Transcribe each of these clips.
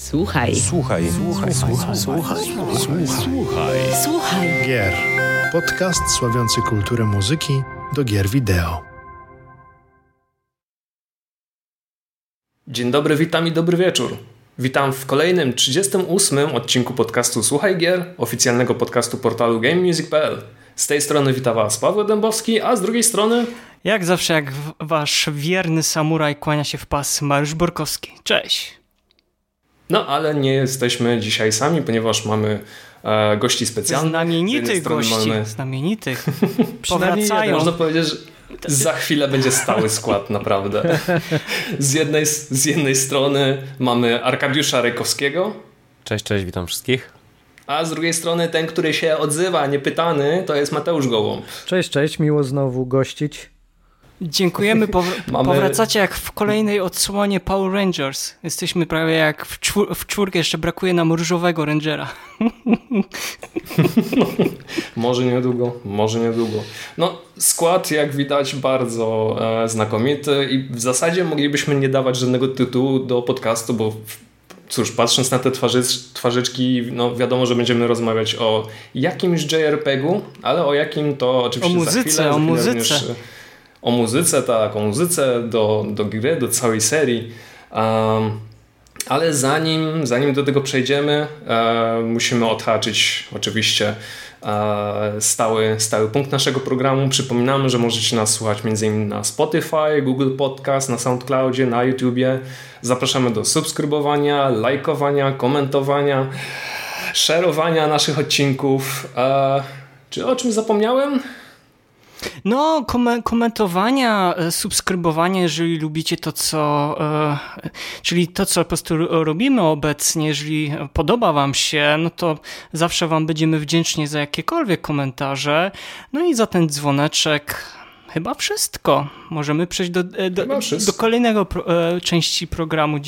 Słuchaj Gier. Podcast sławiący kulturę muzyki do gier wideo. Dzień dobry, witam i dobry wieczór. Witam w kolejnym 38. odcinku podcastu Słuchaj Gier, oficjalnego podcastu portalu GameMusic.pl. Z tej strony wita Was Paweł Dębowski, a z drugiej strony... Jak zawsze, jak Wasz wierny samuraj kłania się w pas Mariusz Borkowski. Cześć! No, ale nie jesteśmy dzisiaj sami, ponieważ mamy gości specjalnych. Znamienitych gości. Znamienitych. Powracają. Można powiedzieć, że za chwilę będzie stały skład, naprawdę. Z jednej strony mamy Arkadiusza Reikowskiego. Cześć, cześć, witam wszystkich. A z drugiej strony ten, który się odzywa, niepytany, to jest Mateusz Gołąb. Cześć, cześć, miło znowu gościć. Dziękujemy, powracacie jak w kolejnej odsłonie Power Rangers. Jesteśmy prawie jak w czwórkę, jeszcze brakuje nam różowego rangera. Może niedługo. No, skład jak widać bardzo znakomity i w zasadzie moglibyśmy nie dawać żadnego tytułu do podcastu, bo cóż, patrząc na te twarzyczki, no wiadomo, że będziemy rozmawiać o jakimś JRPG-u, ale o jakim to oczywiście za chwilę również... O muzyce, tak, o muzyce do gry, do całej serii. Ale zanim do tego przejdziemy, musimy odhaczyć oczywiście stały punkt naszego programu. Przypominamy, że możecie nas słuchać m.in. na Spotify, Google Podcast, na SoundCloudzie, na YouTubie. Zapraszamy do subskrybowania, lajkowania, komentowania, szerowania naszych odcinków. Czy o czym zapomniałem? No, komentowania, subskrybowania, jeżeli lubicie to, co czyli to, co po prostu robimy obecnie, jeżeli podoba wam się, no to zawsze wam będziemy wdzięczni za jakiekolwiek komentarze, no i za ten dzwoneczek. Chyba wszystko. Możemy przejść do kolejnego części programu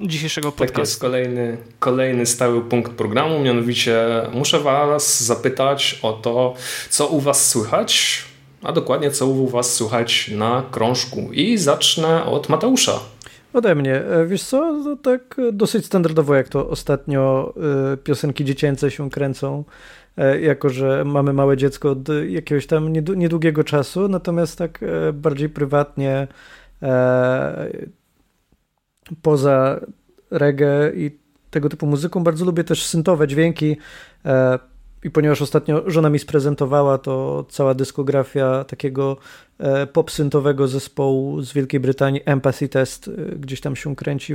dzisiejszego podcastu. Tak jest kolejny stały punkt programu, mianowicie muszę was zapytać o to, co u was słychać, a dokładnie co u was słychać na krążku. I zacznę od Mateusza. Ode mnie. Wiesz co, to tak dosyć standardowo, jak to ostatnio piosenki dziecięce się kręcą, jako że mamy małe dziecko od jakiegoś tam niedługiego czasu, natomiast tak bardziej prywatnie, poza reggae i tego typu muzyką, bardzo lubię też syntowe dźwięki i ponieważ ostatnio żona mi sprezentowała to cała dyskografia takiego pop-syntowego zespołu z Wielkiej Brytanii, Empathy Test, gdzieś tam się kręci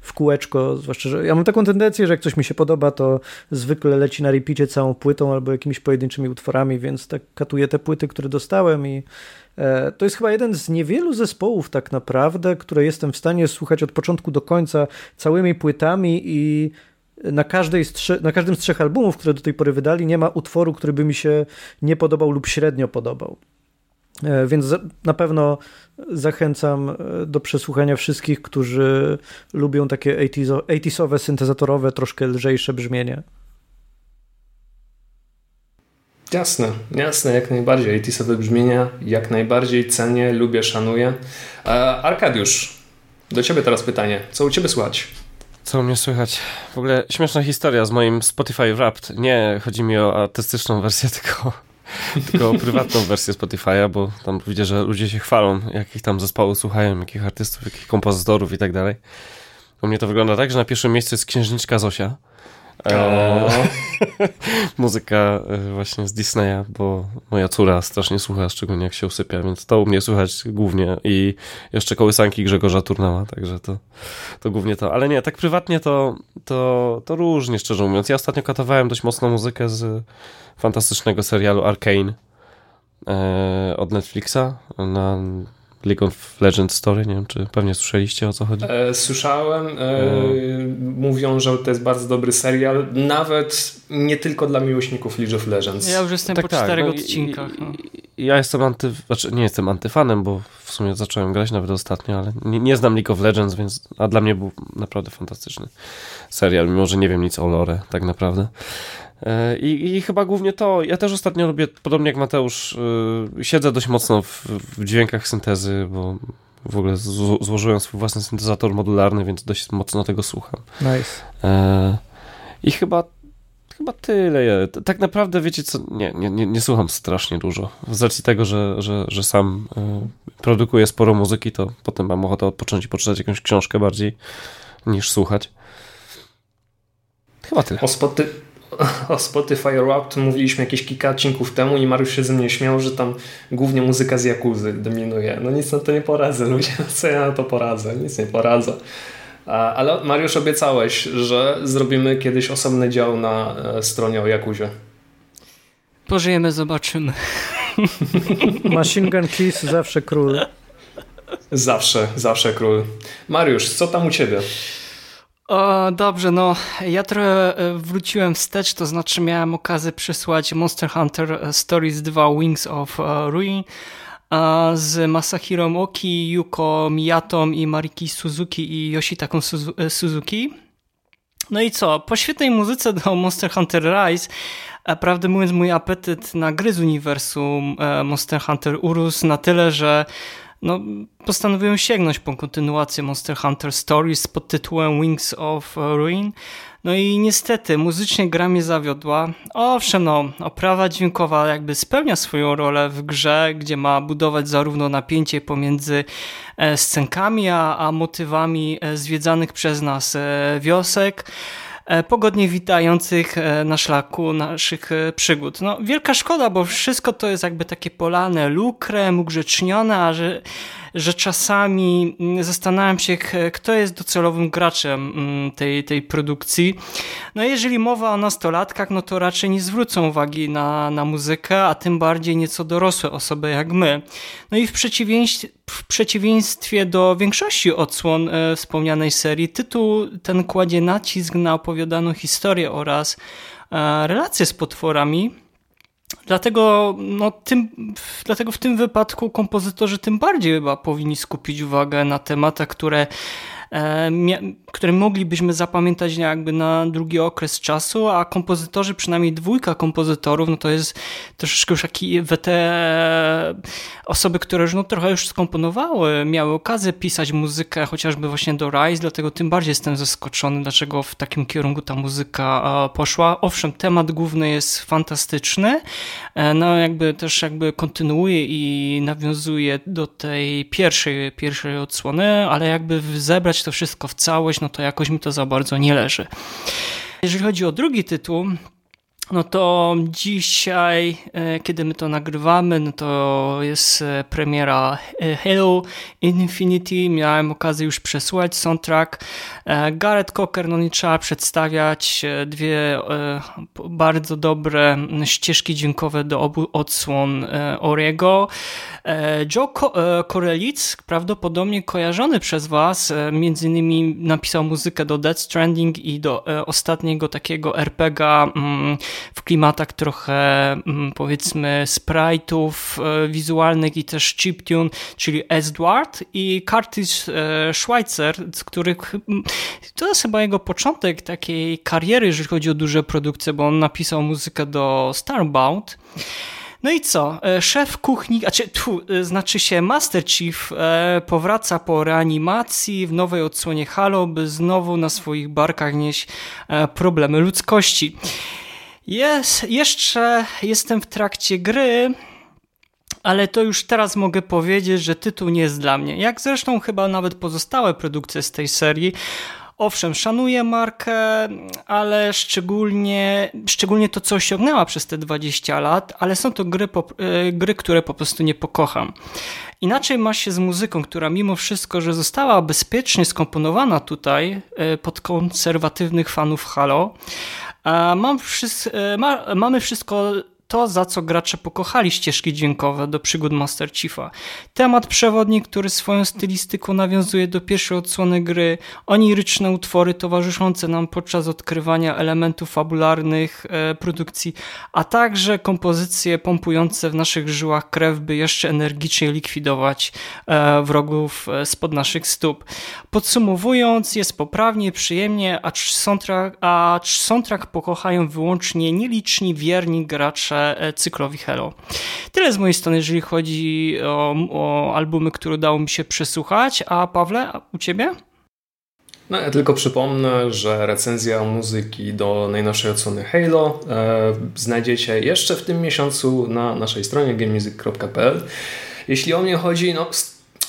w kółeczko, zwłaszcza, że ja mam taką tendencję, że jak coś mi się podoba, to zwykle leci na repeacie całą płytą albo jakimiś pojedynczymi utworami, więc tak katuję te płyty, które dostałem i to jest chyba jeden z niewielu zespołów tak naprawdę, które jestem w stanie słuchać od początku do końca całymi płytami i na każdym z trzech albumów, które do tej pory wydali, nie ma utworu, który by mi się nie podobał lub średnio podobał. Więc na pewno zachęcam do przesłuchania wszystkich, którzy lubią takie 80s-owe, syntezatorowe, troszkę lżejsze brzmienie. Jasne, jak najbardziej. 80s-owe brzmienia jak najbardziej cenię, lubię, szanuję. Arkadiusz, do ciebie teraz pytanie. Co u ciebie słychać? Co mnie słychać? W ogóle śmieszna historia z moim Spotify Wrapped. Nie chodzi mi o artystyczną wersję, tylko o prywatną wersję Spotify'a, bo tam widzę, że ludzie się chwalą, jakich tam zespołów słuchają, jakich artystów, jakich kompozytorów i tak dalej. U mnie to wygląda tak, że na pierwszym miejscu jest Księżniczka Zosia. Muzyka właśnie z Disneya, bo moja córa strasznie słucha, szczególnie jak się usypia, więc to u mnie słychać głównie i jeszcze kołysanki Grzegorza Turnała, także to głównie to, ale nie, tak prywatnie to różnie, szczerze mówiąc. Ja ostatnio katowałem dość mocno muzykę z fantastycznego serialu Arcane od Netflixa na League of Legends story, nie wiem, czy pewnie słyszeliście, o co chodzi? Słyszałem. Mówią, że to jest bardzo dobry serial, nawet nie tylko dla miłośników League of Legends. Ja już jestem po 4 odcinkach. No. Ja jestem nie jestem antyfanem, bo w sumie zacząłem grać nawet ostatnio, ale nie znam League of Legends, więc a dla mnie był naprawdę fantastyczny serial, mimo że nie wiem nic o lore tak naprawdę. I chyba głównie to, ja też ostatnio lubię, podobnie jak Mateusz, siedzę dość mocno w dźwiękach syntezy, bo W ogóle złożyłem swój własny syntezator modularny, więc dość mocno tego słucham. Nice. I chyba tyle. Tak naprawdę, wiecie co, nie słucham strasznie dużo. Z racji tego, że sam produkuję sporo muzyki, to potem mam ochotę odpocząć i poczytać jakąś książkę bardziej niż słuchać. Chyba tyle. O Spotify Wrapped mówiliśmy jakieś kilka odcinków temu i Mariusz się ze mnie śmiał, że tam głównie muzyka z Jakuzy dominuje. No nic na to nie poradzę, ludzie. Co ja na to poradzę? Nic nie poradzę. Ale Mariusz, obiecałeś, że zrobimy kiedyś osobny dział na stronie o Jakuzie. Pożyjemy, zobaczymy. Machine Gun Kelly zawsze król. Zawsze król. Mariusz, co tam u ciebie? O, dobrze, no ja trochę wróciłem wstecz, to znaczy miałem okazję przysłać Monster Hunter Stories 2 Wings of Ruin z Masahiro Oki, Yuko Miyatą i Mariki Suzuki i Yoshitaką Suzuki. No i co, po świetnej muzyce do Monster Hunter Rise, prawdę mówiąc, mój apetyt na gry z uniwersum Monster Hunter urósł na tyle, że no, postanowiłem sięgnąć po kontynuację Monster Hunter Stories pod tytułem Wings of Ruin. No i niestety muzycznie gra mnie zawiodła. Owszem, no, oprawa dźwiękowa jakby spełnia swoją rolę w grze, gdzie ma budować zarówno napięcie pomiędzy scenkami a motywami zwiedzanych przez nas wiosek, pogodnie witających na szlaku naszych przygód. No, wielka szkoda, bo wszystko to jest jakby takie polane lukrem, ugrzecznione, a że czasami zastanawiam się, kto jest docelowym graczem tej produkcji. No jeżeli mowa o nastolatkach, no to raczej nie zwrócą uwagi na muzykę, a tym bardziej nieco dorosłe osoby jak my. No i w przeciwieństwie do większości odsłon wspomnianej serii, tytuł ten kładzie nacisk na opowiadaną historię oraz relacje z potworami. Dlatego w tym wypadku kompozytorzy tym bardziej chyba powinni skupić uwagę na tematach, które moglibyśmy zapamiętać jakby na długi okres czasu, a kompozytorzy, przynajmniej dwójka kompozytorów, no to jest troszeczkę już taki osoby, które już no, trochę już skomponowały, miały okazję pisać muzykę chociażby właśnie do Rise, dlatego tym bardziej jestem zaskoczony, dlaczego w takim kierunku ta muzyka poszła. Owszem, temat główny jest fantastyczny, no jakby też jakby kontynuuje i nawiązuje do tej pierwszej odsłony, ale jakby zebrać to wszystko w całość, no to jakoś mi to za bardzo nie leży. Jeżeli chodzi o drugi tytuł, no to dzisiaj, kiedy my to nagrywamy, no to jest premiera Halo Infinity. Miałem okazję już przesłuchać soundtrack. Gareth Cocker, no nie trzeba przedstawiać, dwie bardzo dobre ścieżki dźwiękowe do obu odsłon Oriego. Joe Korelitz, prawdopodobnie kojarzony przez was, między innymi napisał muzykę do Death Stranding i do ostatniego takiego RPGa w klimatach trochę, powiedzmy, sprite'ów wizualnych i też chiptune, czyli Edward i Curtis Schweitzer, z których to jest chyba jego początek takiej kariery, jeżeli chodzi o duże produkcje, bo on napisał muzykę do Starbound. No i co? Szef kuchni, Master Chief powraca po reanimacji w nowej odsłonie Halo, by znowu na swoich barkach nieść problemy ludzkości. Jeszcze jestem w trakcie gry, ale to już teraz mogę powiedzieć, że tytuł nie jest dla mnie. Jak zresztą chyba nawet pozostałe produkcje z tej serii. Owszem, szanuję markę, ale szczególnie to, co osiągnęła przez te 20 lat, ale są to gry, które po prostu nie pokocham. Inaczej ma się z muzyką, która mimo wszystko, że została bezpiecznie skomponowana tutaj pod konserwatywnych fanów Halo, mamy wszystko to, za co gracze pokochali ścieżki dźwiękowe do przygód Master Chiefa. Temat przewodni, który swoją stylistyką nawiązuje do pierwszej odsłony gry, oniryczne utwory towarzyszące nam podczas odkrywania elementów fabularnych produkcji, a także kompozycje pompujące w naszych żyłach krew, by jeszcze energiczniej likwidować wrogów spod naszych stóp. Podsumowując, jest poprawnie, przyjemnie, a soundtrack pokochają wyłącznie nieliczni wierni gracze zawsze cyklowi Hello. Tyle z mojej strony, jeżeli chodzi o albumy, które udało mi się przesłuchać. A Pawle, u Ciebie? No ja tylko przypomnę, że recenzja muzyki do najnowszej odsłony Halo znajdziecie jeszcze w tym miesiącu na naszej stronie GameMusic.pl. Jeśli o mnie chodzi, no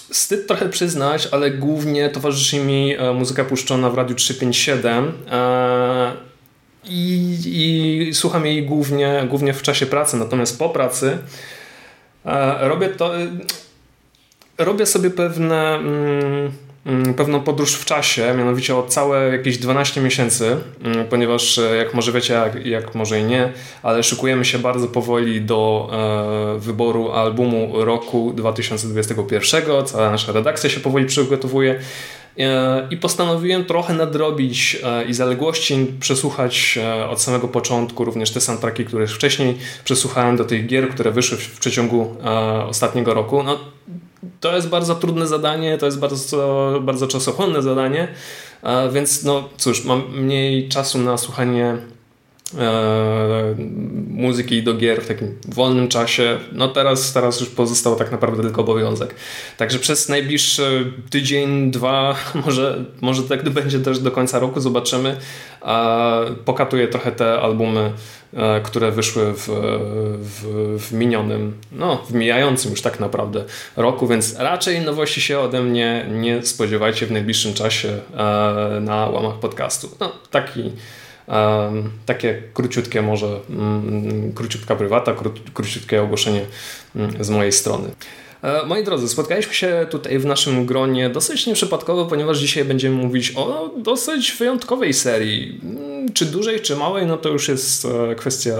wstyd trochę przyznać, ale głównie towarzyszy mi muzyka puszczona w Radiu 357 i słucham jej głównie w czasie pracy, natomiast po pracy robię sobie pewną podróż w czasie, mianowicie o całe jakieś 12 miesięcy, ponieważ jak może wiecie, jak może i nie, ale szykujemy się bardzo powoli do wyboru albumu roku 2021, cała nasza redakcja się powoli przygotowuje i postanowiłem trochę nadrobić i zaległości, przesłuchać od samego początku również te soundtracki, które już wcześniej przesłuchałem do tych gier, które wyszły w przeciągu ostatniego roku. No, to jest bardzo trudne zadanie, to jest bardzo, bardzo czasochłonne zadanie, więc no cóż, mam mniej czasu na słuchanie muzyki do gier w takim wolnym czasie. No teraz już pozostał tak naprawdę tylko obowiązek. Także przez najbliższy tydzień, dwa, może tak będzie też do końca roku, zobaczymy. Pokatuję trochę te albumy, które wyszły w minionym, no w mijającym już tak naprawdę roku, więc raczej nowości się ode mnie nie spodziewajcie w najbliższym czasie na łamach podcastu. No takie króciutkie może, króciutka prywata, króciutkie ogłoszenie z mojej strony. Moi drodzy, spotkaliśmy się tutaj w naszym gronie dosyć nieprzypadkowo, ponieważ dzisiaj będziemy mówić o dosyć wyjątkowej serii. Czy dużej, czy małej, no to już jest kwestia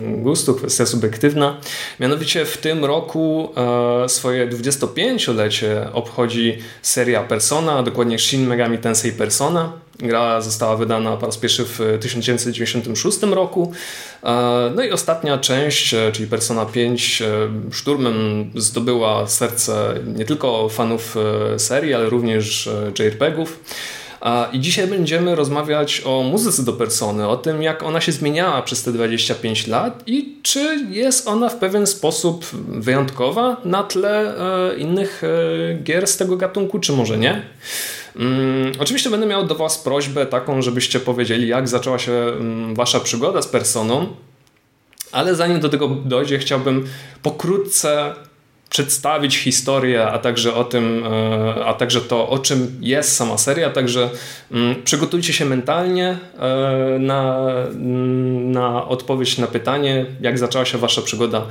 gustu, kwestia subiektywna. Mianowicie w tym roku swoje 25-lecie obchodzi seria Persona, a dokładnie Shin Megami Tensei Persona. Gra została wydana po raz pierwszy w 1996 roku. No i ostatnia część, czyli Persona 5, szturmem zdobyła serce nie tylko fanów serii, ale również JRPG-ów. I dzisiaj będziemy rozmawiać o muzyce do Persony, o tym, jak ona się zmieniała przez te 25 lat i czy jest ona w pewien sposób wyjątkowa na tle innych gier z tego gatunku, czy może nie. Oczywiście będę miał do Was prośbę taką, żebyście powiedzieli, jak zaczęła się Wasza przygoda z Personą, ale zanim do tego dojdzie, chciałbym pokrótce przedstawić historię, a także to, o czym jest sama seria, także przygotujcie się mentalnie na odpowiedź na pytanie, jak zaczęła się Wasza przygoda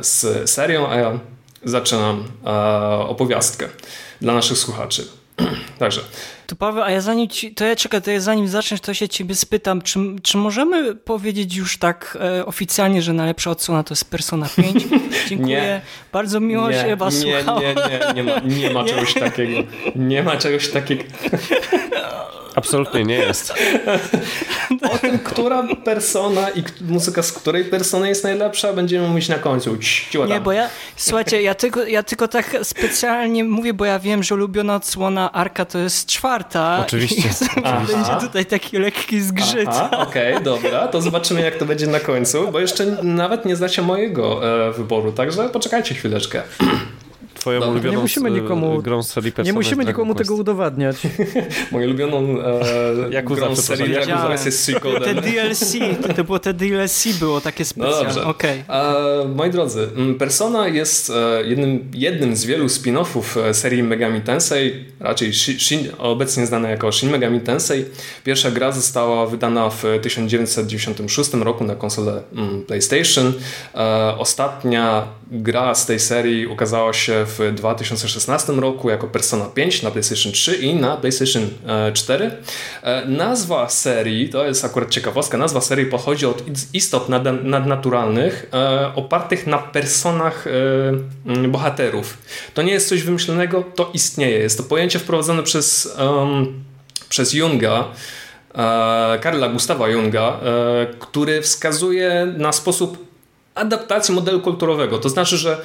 z serią, a ja zaczynam opowiastkę dla naszych słuchaczy. Także. To Paweł, a ja zanim zanim zaczniesz, to się Ciebie spytam, czy możemy powiedzieć już tak oficjalnie, że najlepsza odsłona to jest Persona 5? Dziękuję. Nie. Bardzo miło się Was słuchało. Nie ma czegoś takiego. Nie ma czegoś takiego. Absolutnie nie jest. O tym, która persona i muzyka z której persony jest najlepsza, będziemy mówić na końcu. Nie, bo ja tylko tak specjalnie mówię, bo ja wiem, że ulubiona odsłona Arka to jest 4. Oczywiście. Będzie tutaj taki lekki zgrzyt. Okej, dobra, to zobaczymy, jak to będzie na końcu, bo jeszcze nawet nie znacie mojego wyboru, także poczekajcie chwileczkę. Nie musimy nikomu, tego udowadniać. Moją ulubioną Jakuza serii jest Golden. Te DLC było takie specjalne. No okay. Moi drodzy, Persona jest jednym z wielu spin-offów serii Megami Tensei, raczej obecnie znana jako Shin Megami Tensei. Pierwsza gra została wydana w 1996 roku na konsolę PlayStation. Ostatnia gra z tej serii ukazała się w 2016 roku jako Persona 5 na PlayStation 3 i na PlayStation 4. Nazwa serii, to jest akurat ciekawostka, nazwa serii pochodzi od istot nadnaturalnych opartych na personach bohaterów. To nie jest coś wymyślonego, to istnieje. Jest to pojęcie wprowadzone przez Junga, Karla Gustawa Junga, który wskazuje na sposób adaptacji modelu kulturowego. To znaczy, że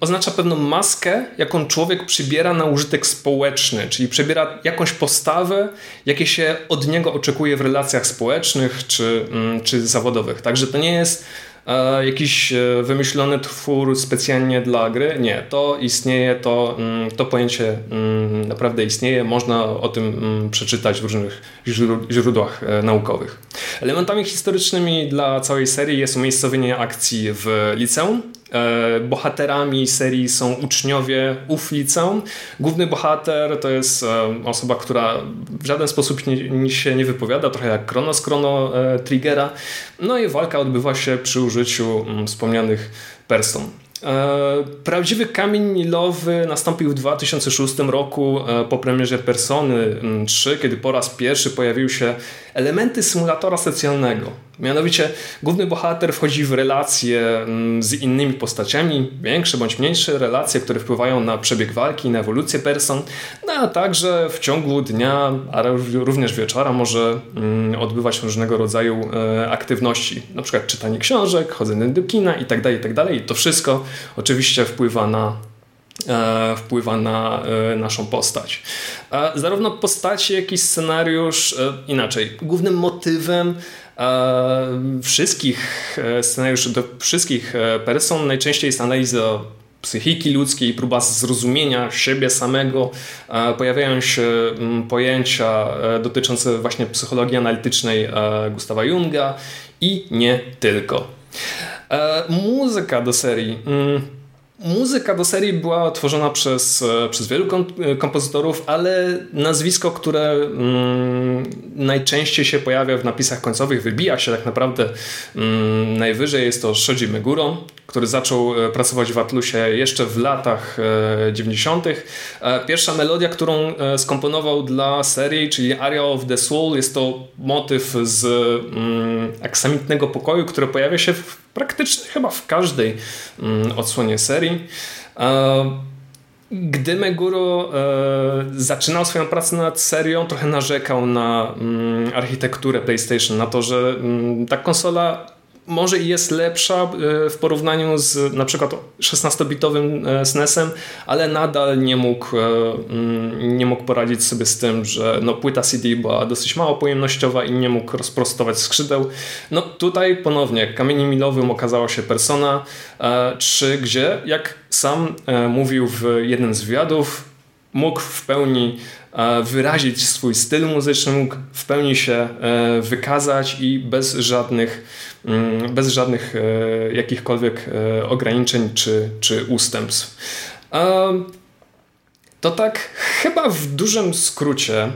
oznacza pewną maskę, jaką człowiek przybiera na użytek społeczny, czyli przybiera jakąś postawę, jakie się od niego oczekuje w relacjach społecznych czy zawodowych. Także to nie jest jakiś wymyślony twór specjalnie dla gry. Nie, to istnieje, to pojęcie naprawdę istnieje. Można o tym przeczytać w różnych źródłach naukowych. Elementami historycznymi dla całej serii jest umiejscowienie akcji w liceum. Bohaterami serii są uczniowie ów liceum. Główny bohater to jest osoba, która w żaden sposób się nie wypowiada, trochę jak Chrono z Chrono Triggera. No i walka odbywa się przy użyciu wspomnianych person. Prawdziwy kamień milowy nastąpił w 2006 roku po premierze Persony 3, kiedy po raz pierwszy pojawiły się elementy symulatora socjalnego. Mianowicie główny bohater wchodzi w relacje z innymi postaciami, większe bądź mniejsze relacje, które wpływają na przebieg walki, na ewolucję person, no a także w ciągu dnia, a również wieczora może odbywać różnego rodzaju aktywności, na przykład czytanie książek, chodzenie do kina itd., itd. I to wszystko oczywiście wpływa na naszą postać. Zarówno postaci, jak i scenariusz, inaczej, głównym motywem wszystkich scenariuszy do wszystkich person najczęściej jest analiza psychiki ludzkiej, próba zrozumienia siebie samego. Pojawiają się pojęcia dotyczące właśnie psychologii analitycznej Gustawa Junga i nie tylko. Muzyka do serii była tworzona przez wielu kompozytorów, ale nazwisko, które najczęściej się pojawia w napisach końcowych, wybija się tak naprawdę najwyżej, jest to Shoji Meguro, który zaczął pracować w Atlusie jeszcze w latach 90. Pierwsza melodia, którą skomponował dla serii, czyli Area of the Soul, jest to motyw z aksamitnego pokoju, który pojawia się praktycznie chyba w każdej odsłonie serii. Gdy Meguro zaczynał swoją pracę nad serią, trochę narzekał na architekturę PlayStation, na to, że ta konsola może i jest lepsza w porównaniu z na przykład 16-bitowym SNES-em, ale nadal nie mógł poradzić sobie z tym, że no, płyta CD była dosyć mało pojemnościowa i nie mógł rozprostować skrzydeł. No tutaj ponownie kamieniem milowym okazała się Persona 3, gdzie jak sam mówił w jednym z wywiadów, mógł w pełni wyrazić swój styl muzyczny, mógł w pełni się wykazać i bez żadnych jakichkolwiek ograniczeń czy ustępstw. To tak chyba w dużym skrócie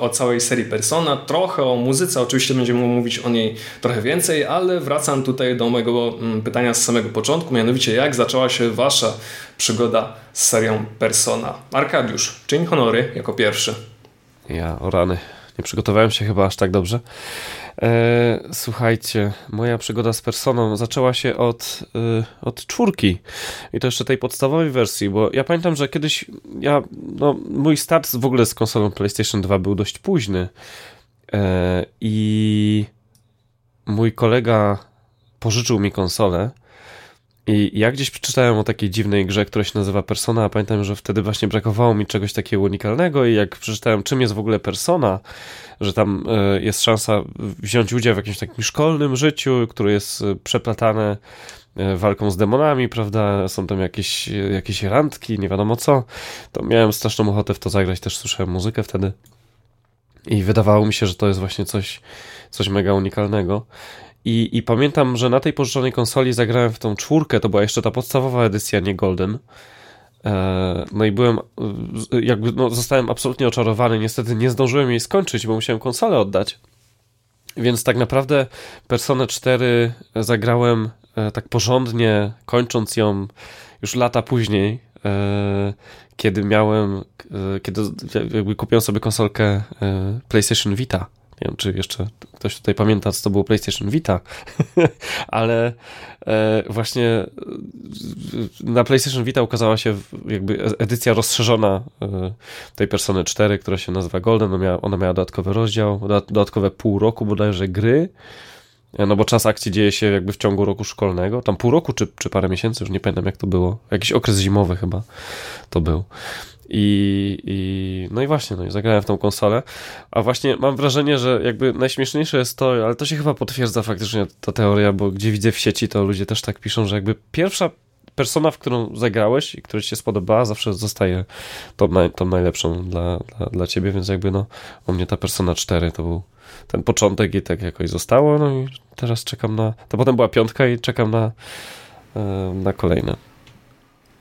o całej serii Persona, trochę o muzyce, oczywiście będziemy mówić o niej trochę więcej, ale wracam tutaj do mojego pytania z samego początku, mianowicie jak zaczęła się wasza przygoda z serią Persona? Arkadiusz, czyń honory jako pierwszy. Ja, o rany, nie przygotowałem się chyba aż tak dobrze. Słuchajcie, moja przygoda z Personą zaczęła się od 4 i to jeszcze tej podstawowej wersji, bo ja pamiętam, że kiedyś mój start w ogóle z konsolą PlayStation 2 był dość późny i mój kolega pożyczył mi konsolę i ja gdzieś przeczytałem o takiej dziwnej grze, która się nazywa Persona, a pamiętam, że wtedy właśnie brakowało mi czegoś takiego unikalnego i jak przeczytałem, czym jest w ogóle Persona, że tam jest szansa wziąć udział w jakimś takim szkolnym życiu, które jest przeplatane walką z demonami, prawda, są tam jakieś randki, nie wiadomo co, to miałem straszną ochotę w to zagrać, też słyszałem muzykę wtedy i wydawało mi się, że to jest właśnie coś mega unikalnego. I pamiętam, że na tej pożyczonej konsoli zagrałem w tą 4, to była jeszcze ta podstawowa edycja, nie Golden. No i byłem, zostałem absolutnie oczarowany, niestety nie zdążyłem jej skończyć, bo musiałem konsolę oddać. Więc tak naprawdę Personę 4 zagrałem tak porządnie, kończąc ją już lata później, kiedy jakby kupiłem sobie konsolkę PlayStation Vita. Nie wiem, czy jeszcze ktoś tutaj pamięta, co to było PlayStation Vita, ale właśnie na PlayStation Vita ukazała się jakby edycja rozszerzona tej Persony 4, która się nazywa Golden. Ona miała dodatkowy rozdział, dodatkowe pół roku bodajże gry, no bo czas akcji dzieje się jakby w ciągu roku szkolnego, tam pół roku czy parę miesięcy, już nie pamiętam jak to było, jakiś okres zimowy chyba to był. No i właśnie, no i zagrałem w tą konsolę, a właśnie mam wrażenie, że jakby najśmieszniejsze jest to, ale to się chyba potwierdza faktycznie ta teoria, bo gdzie widzę w sieci, to ludzie też tak piszą, że jakby pierwsza persona, w którą zagrałeś i która ci się spodobała, zawsze zostaje tą najlepszą dla ciebie, więc jakby no, u mnie ta Persona 4 to był ten początek i tak jakoś zostało, no i teraz czekam na... To potem była 5 i czekam na kolejne.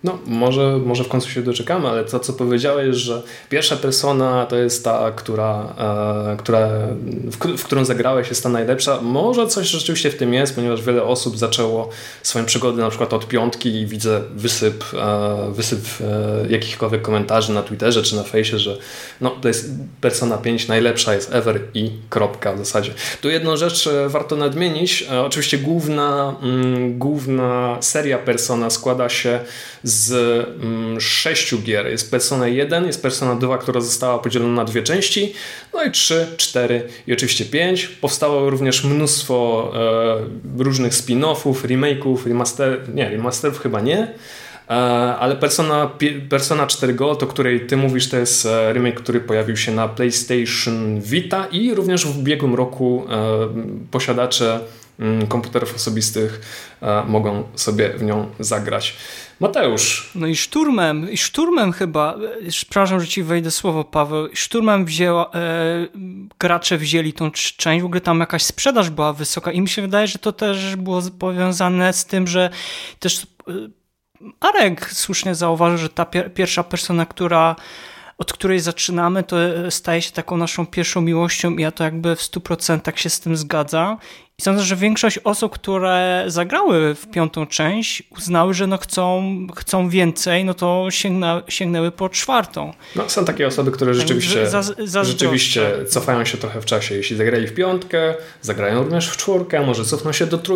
No, może w końcu się doczekamy, ale to, co powiedziałeś, że pierwsza persona to jest ta, w którą zagrałeś, jest ta najlepsza. Może coś rzeczywiście w tym jest, ponieważ wiele osób zaczęło swoją przygodę na przykład od 5 i widzę wysyp jakichkolwiek komentarzy na Twitterze czy na fejsie, że no, to jest Persona 5 najlepsza jest ever i kropka w zasadzie. Tu jedną rzecz warto nadmienić. Oczywiście główna seria Persona składa się z 6 gier. Jest Persona 1, jest Persona 2, która została podzielona na 2 części, no i 3, 4 i oczywiście 5. Powstało również mnóstwo różnych spin-offów, remake'ów, remasterów chyba nie, ale Persona 4 Gold, o której ty mówisz, to jest remake, który pojawił się na PlayStation Vita i również w ubiegłym roku posiadacze komputerów osobistych mogą sobie w nią zagrać. Mateusz. No i szturmem chyba, przepraszam, że ci wejdę słowo, Paweł, szturmem gracze wzięli tą część, w ogóle tam jakaś sprzedaż była wysoka i mi się wydaje, że to też było powiązane z tym, że też Arek słusznie zauważył, że ta pierwsza persona, od której zaczynamy, to staje się taką naszą pierwszą miłością i ja to jakby w 100% się z tym zgadzam. I sądzę, że większość osób, które zagrały w 5. część, uznały, że no chcą więcej, no to sięgnęły po 4. No, są takie osoby, które rzeczywiście cofają się trochę w czasie. Jeśli zagrali w 5, zagrają również w 4, może cofną się do 3.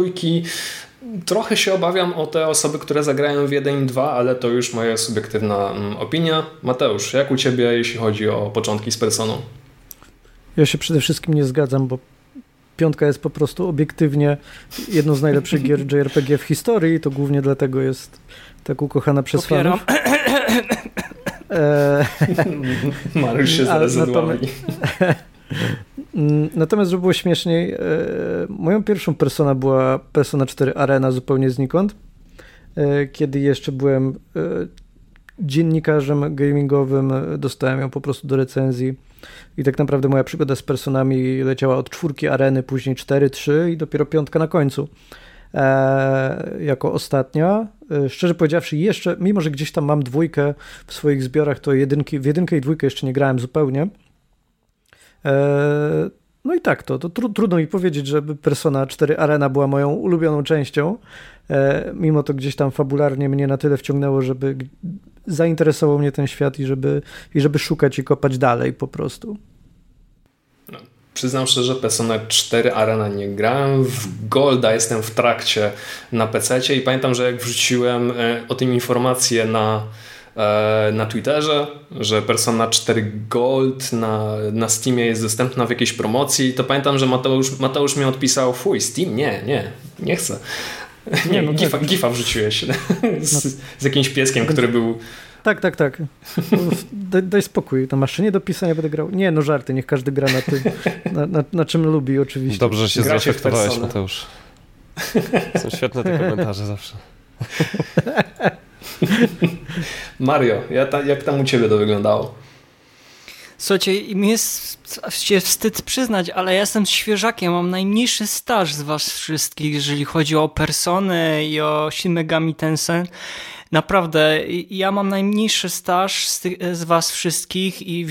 Trochę się obawiam o te osoby, które zagrają w 1 i 2, ale to już moja subiektywna opinia. Mateusz, jak u ciebie, jeśli chodzi o początki z Personą? Ja się przede wszystkim nie zgadzam, bo 5 jest po prostu obiektywnie jedną z najlepszych gier JRPG w historii i to głównie dlatego jest tak ukochana przez fanów. Mariusz się zarezygnował. Natomiast, żeby było śmieszniej, moją pierwszą personą była Persona 4 Arena zupełnie znikąd, kiedy jeszcze byłem dziennikarzem gamingowym, dostałem ją po prostu do recenzji i tak naprawdę moja przygoda z personami leciała od 4 Areny, później 4, 3 i dopiero 5 na końcu jako ostatnia. Szczerze powiedziawszy, jeszcze, mimo że gdzieś tam mam 2 w swoich zbiorach, to w 1 i 2 jeszcze nie grałem zupełnie. No i tak, trudno mi powiedzieć, żeby Persona 4 Arena była moją ulubioną częścią, mimo to gdzieś tam fabularnie mnie na tyle wciągnęło, żeby zainteresował mnie ten świat i żeby szukać i kopać dalej po prostu. No, przyznam szczerze, że Persona 4 Arena nie grałem, w Golda jestem w trakcie na PC-cie i pamiętam, że jak wrzuciłem o tym informację na Twitterze, że Persona 4 Gold na Steamie jest dostępna w jakiejś promocji, to pamiętam, że Mateusz mi odpisał: fuj, Steam? Nie chcę. Nie, no gifa wrzuciłeś z jakimś pieskiem, który był... Tak. Daj spokój, na maszynie do pisania będę grał. Nie, no żarty, niech każdy gra na tym, na czym lubi oczywiście. Dobrze się zreflektowałeś, Mateusz. Są świetne te komentarze zawsze. Mario, jak tam u ciebie to wyglądało? Słuchajcie, mi jest się wstyd przyznać, ale ja jestem świeżakiem, mam najmniejszy staż z was wszystkich, jeżeli chodzi o Persony i o Shin Megami Tensei. Naprawdę, ja mam najmniejszy staż z was wszystkich i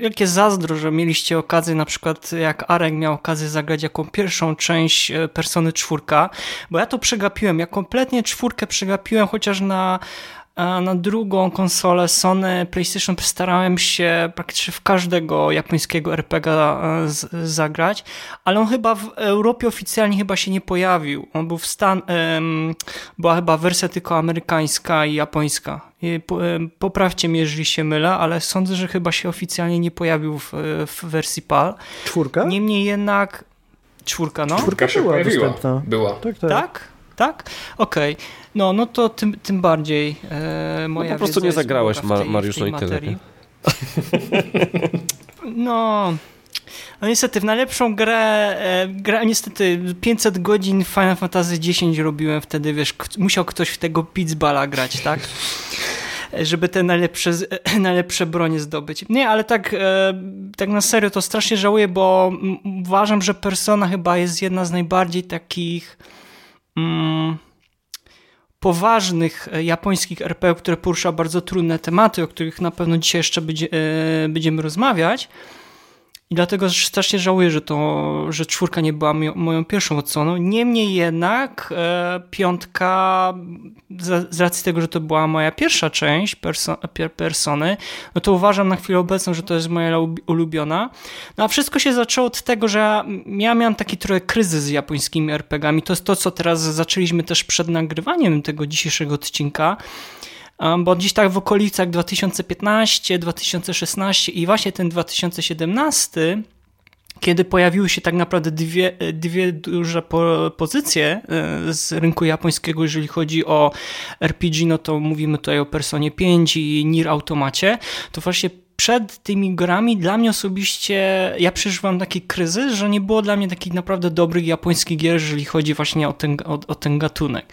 wielkie zazdro, że mieliście okazję, na przykład jak Arek miał okazję zagrać jaką pierwszą część Persony 4, bo ja to przegapiłem, ja kompletnie 4 przegapiłem, chociaż na drugą konsolę Sony PlayStation starałem się praktycznie w każdego japońskiego RPG zagrać, ale on chyba w Europie oficjalnie chyba się nie pojawił. On był była chyba wersja tylko amerykańska i japońska. Poprawcie mnie, jeżeli się mylę, ale sądzę, że chyba się oficjalnie nie pojawił w wersji PAL. 4? Niemniej jednak... 4, no. 4 się pojawiła. Była. Tak? Tak? Okej. No, no to tym bardziej moja no po prostu nie zagrałeś, Mariuszu, i tyle. No... No niestety, w najlepszą grę niestety 500 godzin Final Fantasy X robiłem wtedy, wiesz, musiał ktoś w tego pizzbala grać, tak? Żeby te najlepsze bronie zdobyć. Nie, ale tak na serio to strasznie żałuję, bo uważam, że Persona chyba jest jedna z najbardziej takich poważnych japońskich RPG, które porusza bardzo trudne tematy, o których na pewno dzisiaj jeszcze będziemy rozmawiać. I dlatego strasznie żałuję, że czwórka nie była moją pierwszą odsłoną. Niemniej jednak piątka, z racji tego, że to była moja pierwsza część Persony, no to uważam na chwilę obecną, że to jest moja ulubiona. No a wszystko się zaczęło od tego, że ja miałem taki trochę kryzys z japońskimi RPG-ami. To jest to, co teraz zaczęliśmy też przed nagrywaniem tego dzisiejszego odcinka. Bo gdzieś tak w okolicach 2015, 2016 i właśnie ten 2017, kiedy pojawiły się tak naprawdę dwie duże pozycje z rynku japońskiego, jeżeli chodzi o RPG, no to mówimy tutaj o Personie 5 i Nier Automacie, to właśnie przed tymi grami dla mnie osobiście ja przeżywam taki kryzys, że nie było dla mnie takich naprawdę dobrych japońskich gier, jeżeli chodzi właśnie o ten gatunek.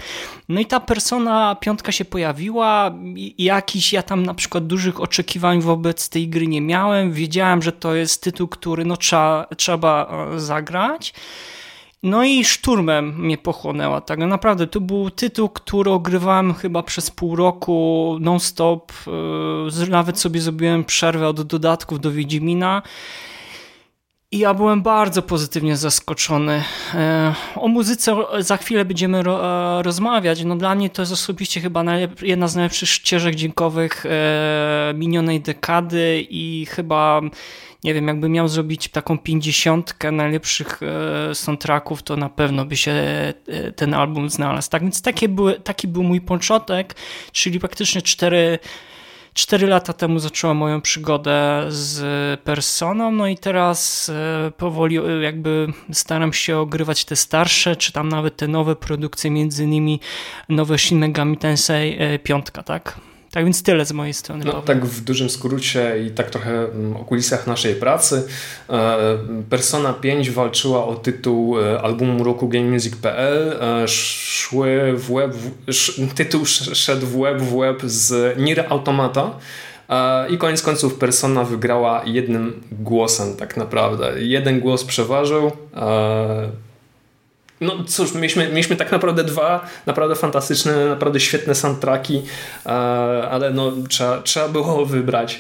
No i ta Persona 5 się pojawiła, ja tam na przykład dużych oczekiwań wobec tej gry nie miałem, wiedziałem, że to jest tytuł, który no trzeba zagrać. No i szturmem mnie pochłonęła, tak naprawdę to był tytuł, który ogrywałem chyba przez pół roku non-stop, nawet sobie zrobiłem przerwę od dodatków do Wiedźmina i ja byłem bardzo pozytywnie zaskoczony. O muzyce za chwilę będziemy rozmawiać, no dla mnie to jest osobiście chyba jedna z najlepszych ścieżek dźwiękowych minionej dekady i chyba... Nie wiem, jakbym miał zrobić taką 50 najlepszych soundtracków, to na pewno by się ten album znalazł. Tak więc taki był mój początek, czyli praktycznie 4 lata temu zaczęłam moją przygodę z Personą, no i teraz powoli jakby staram się ogrywać te starsze, czy tam nawet te nowe produkcje, między innymi nowe Shin Megami Tensei 5, tak? Tak więc tyle z mojej strony. No, tak w dużym skrócie i tak trochę o kulisach naszej pracy. Persona 5 walczyła o tytuł albumu roku GameMusic.pl. Tytuł szedł w łeb z Nier Automata. I koniec końców Persona wygrała jednym głosem tak naprawdę. Jeden głos przeważył. No cóż, mieliśmy tak naprawdę dwa naprawdę fantastyczne, naprawdę świetne soundtracki, ale no trzeba było wybrać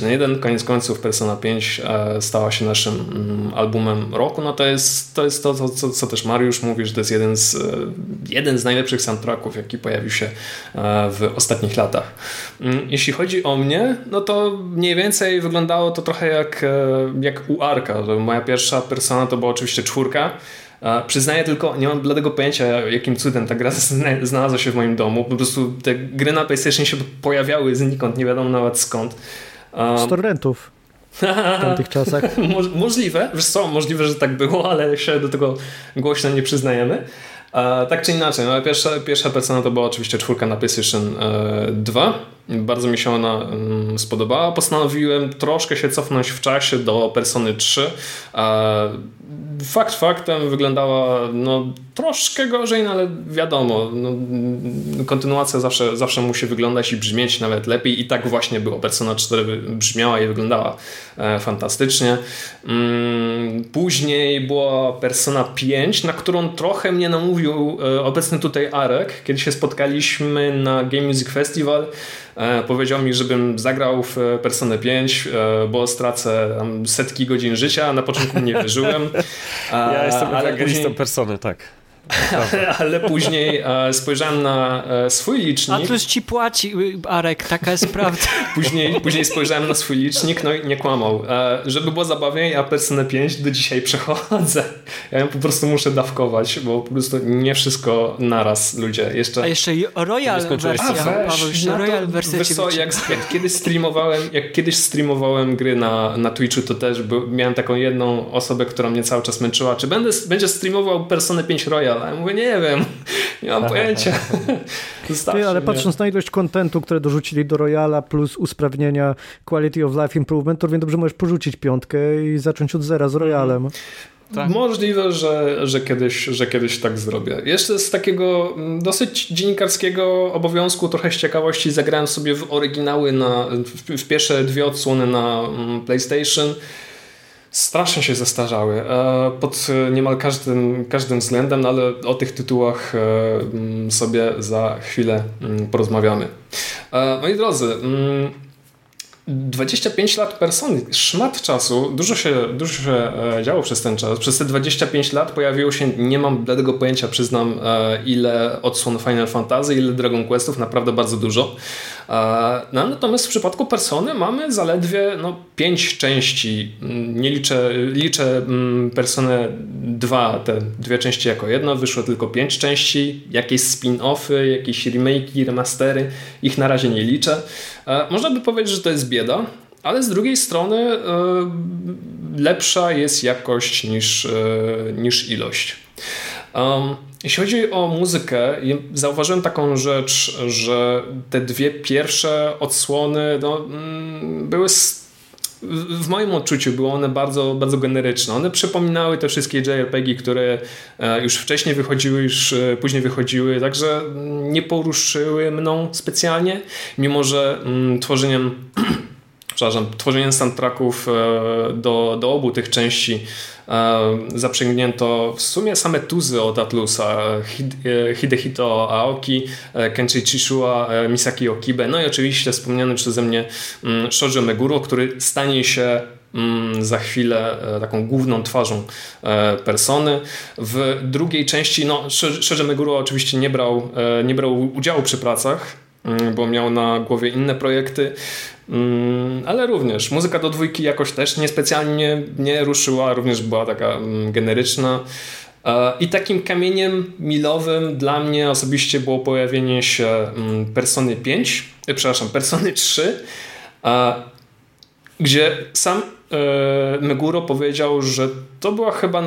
ten jeden. Koniec końców Persona 5 stała się naszym albumem roku. No to jest to, co też Mariusz mówi, że to jest jeden z najlepszych soundtracków, jaki pojawił się w ostatnich latach. Jeśli chodzi o mnie, no to mniej więcej wyglądało to trochę jak u Arka. Moja pierwsza Persona to była oczywiście 4. Przyznaję tylko, nie mam dlatego pojęcia, jakim cudem ta gra znalazła się w moim domu. Po prostu te gry na PlayStation się pojawiały znikąd, nie wiadomo nawet skąd. Z torrentów w tamtych czasach. Możliwe, wiesz co, możliwe, że tak było, ale się do tego głośno nie przyznajemy. Tak czy inaczej, no, pierwsza Persona to była oczywiście 4 na PlayStation 2. Bardzo mi się ona spodobała. Postanowiłem troszkę się cofnąć w czasie do Persony 3. Fakt faktem wyglądała no, troszkę gorzej, no, ale wiadomo, no, kontynuacja zawsze musi wyglądać i brzmieć nawet lepiej i tak właśnie było. Persona 4 brzmiała i wyglądała fantastycznie. Później była Persona 5, na którą trochę mnie namówił obecny tutaj Arek, kiedy się spotkaliśmy na Game Music Festival. Powiedział mi, żebym zagrał w Personę 5, bo stracę tam setki godzin życia. Na początku mnie wyżyłem. Ja jestem ewangelistą Persony, tak. Ale później spojrzałem na swój licznik. A ktoś ci płaci, Arek, taka jest prawda. Później spojrzałem na swój licznik, no i nie kłamał. Żeby było zabawniej, ja Personę 5 do dzisiaj przechodzę. Ja ją po prostu muszę dawkować, bo po prostu nie wszystko naraz, ludzie. Jeszcze... A jeszcze Royal wersja. Royal wersja ci wyczyta. Jak kiedyś streamowałem gry na Twitchu, to też miałem taką jedną osobę, która mnie cały czas męczyła. Czy będę streamował Personę 5 Royal? Royal? A ja mówię, nie wiem, nie mam pojęcia. Ty, ale patrząc na ilość kontentu, które dorzucili do Royala plus usprawnienia Quality of Life Improvement, to równie dobrze możesz porzucić piątkę i zacząć od zera z Royalem. Tak. Możliwe, że kiedyś tak zrobię. Jeszcze z takiego dosyć dziennikarskiego obowiązku, trochę z ciekawości, zagrałem sobie w oryginały w pierwsze 2 odsłony na PlayStation. Strasznie się zestarzały pod niemal każdym względem, no ale o tych tytułach sobie za chwilę porozmawiamy. Moi drodzy, 25 lat Persony, szmat czasu, dużo się działo przez ten czas. Przez te 25 lat pojawiło się, nie mam bladego pojęcia, przyznam, ile odsłon Final Fantasy, ile Dragon Questów, naprawdę bardzo dużo. No, natomiast w przypadku Persony mamy zaledwie 5 części. Nie liczę Personę 2, te 2 części jako jedno, wyszło tylko 5 części, jakieś spin-offy, jakieś remake'i, remastery, ich na razie nie liczę. Można by powiedzieć, że to jest bieda, ale z drugiej strony lepsza jest jakość niż ilość. Jeśli chodzi o muzykę, zauważyłem taką rzecz, że te 2 pierwsze odsłony były w moim odczuciu były one bardzo, bardzo generyczne. One przypominały te wszystkie JRPG, które już wcześniej wychodziły, już później wychodziły, także nie poruszyły mną specjalnie, mimo że tworzeniem soundtracków do obu tych części zaprzęgnięto w sumie same tuzy od Atlusa, Hidehito Aoki, Kenshi Chishua, Misaki Okibe, no i oczywiście wspomniany przeze mnie Shoji Meguro, który stanie się za chwilę taką główną twarzą Persony. W drugiej części Shoji Meguro oczywiście nie brał udziału przy pracach, bo miał na głowie inne projekty, ale również muzyka do 2 jakoś też niespecjalnie nie ruszyła, również była taka generyczna. I takim kamieniem milowym dla mnie osobiście było pojawienie się Persony 3, gdzie sam Meguro powiedział, że to była chyba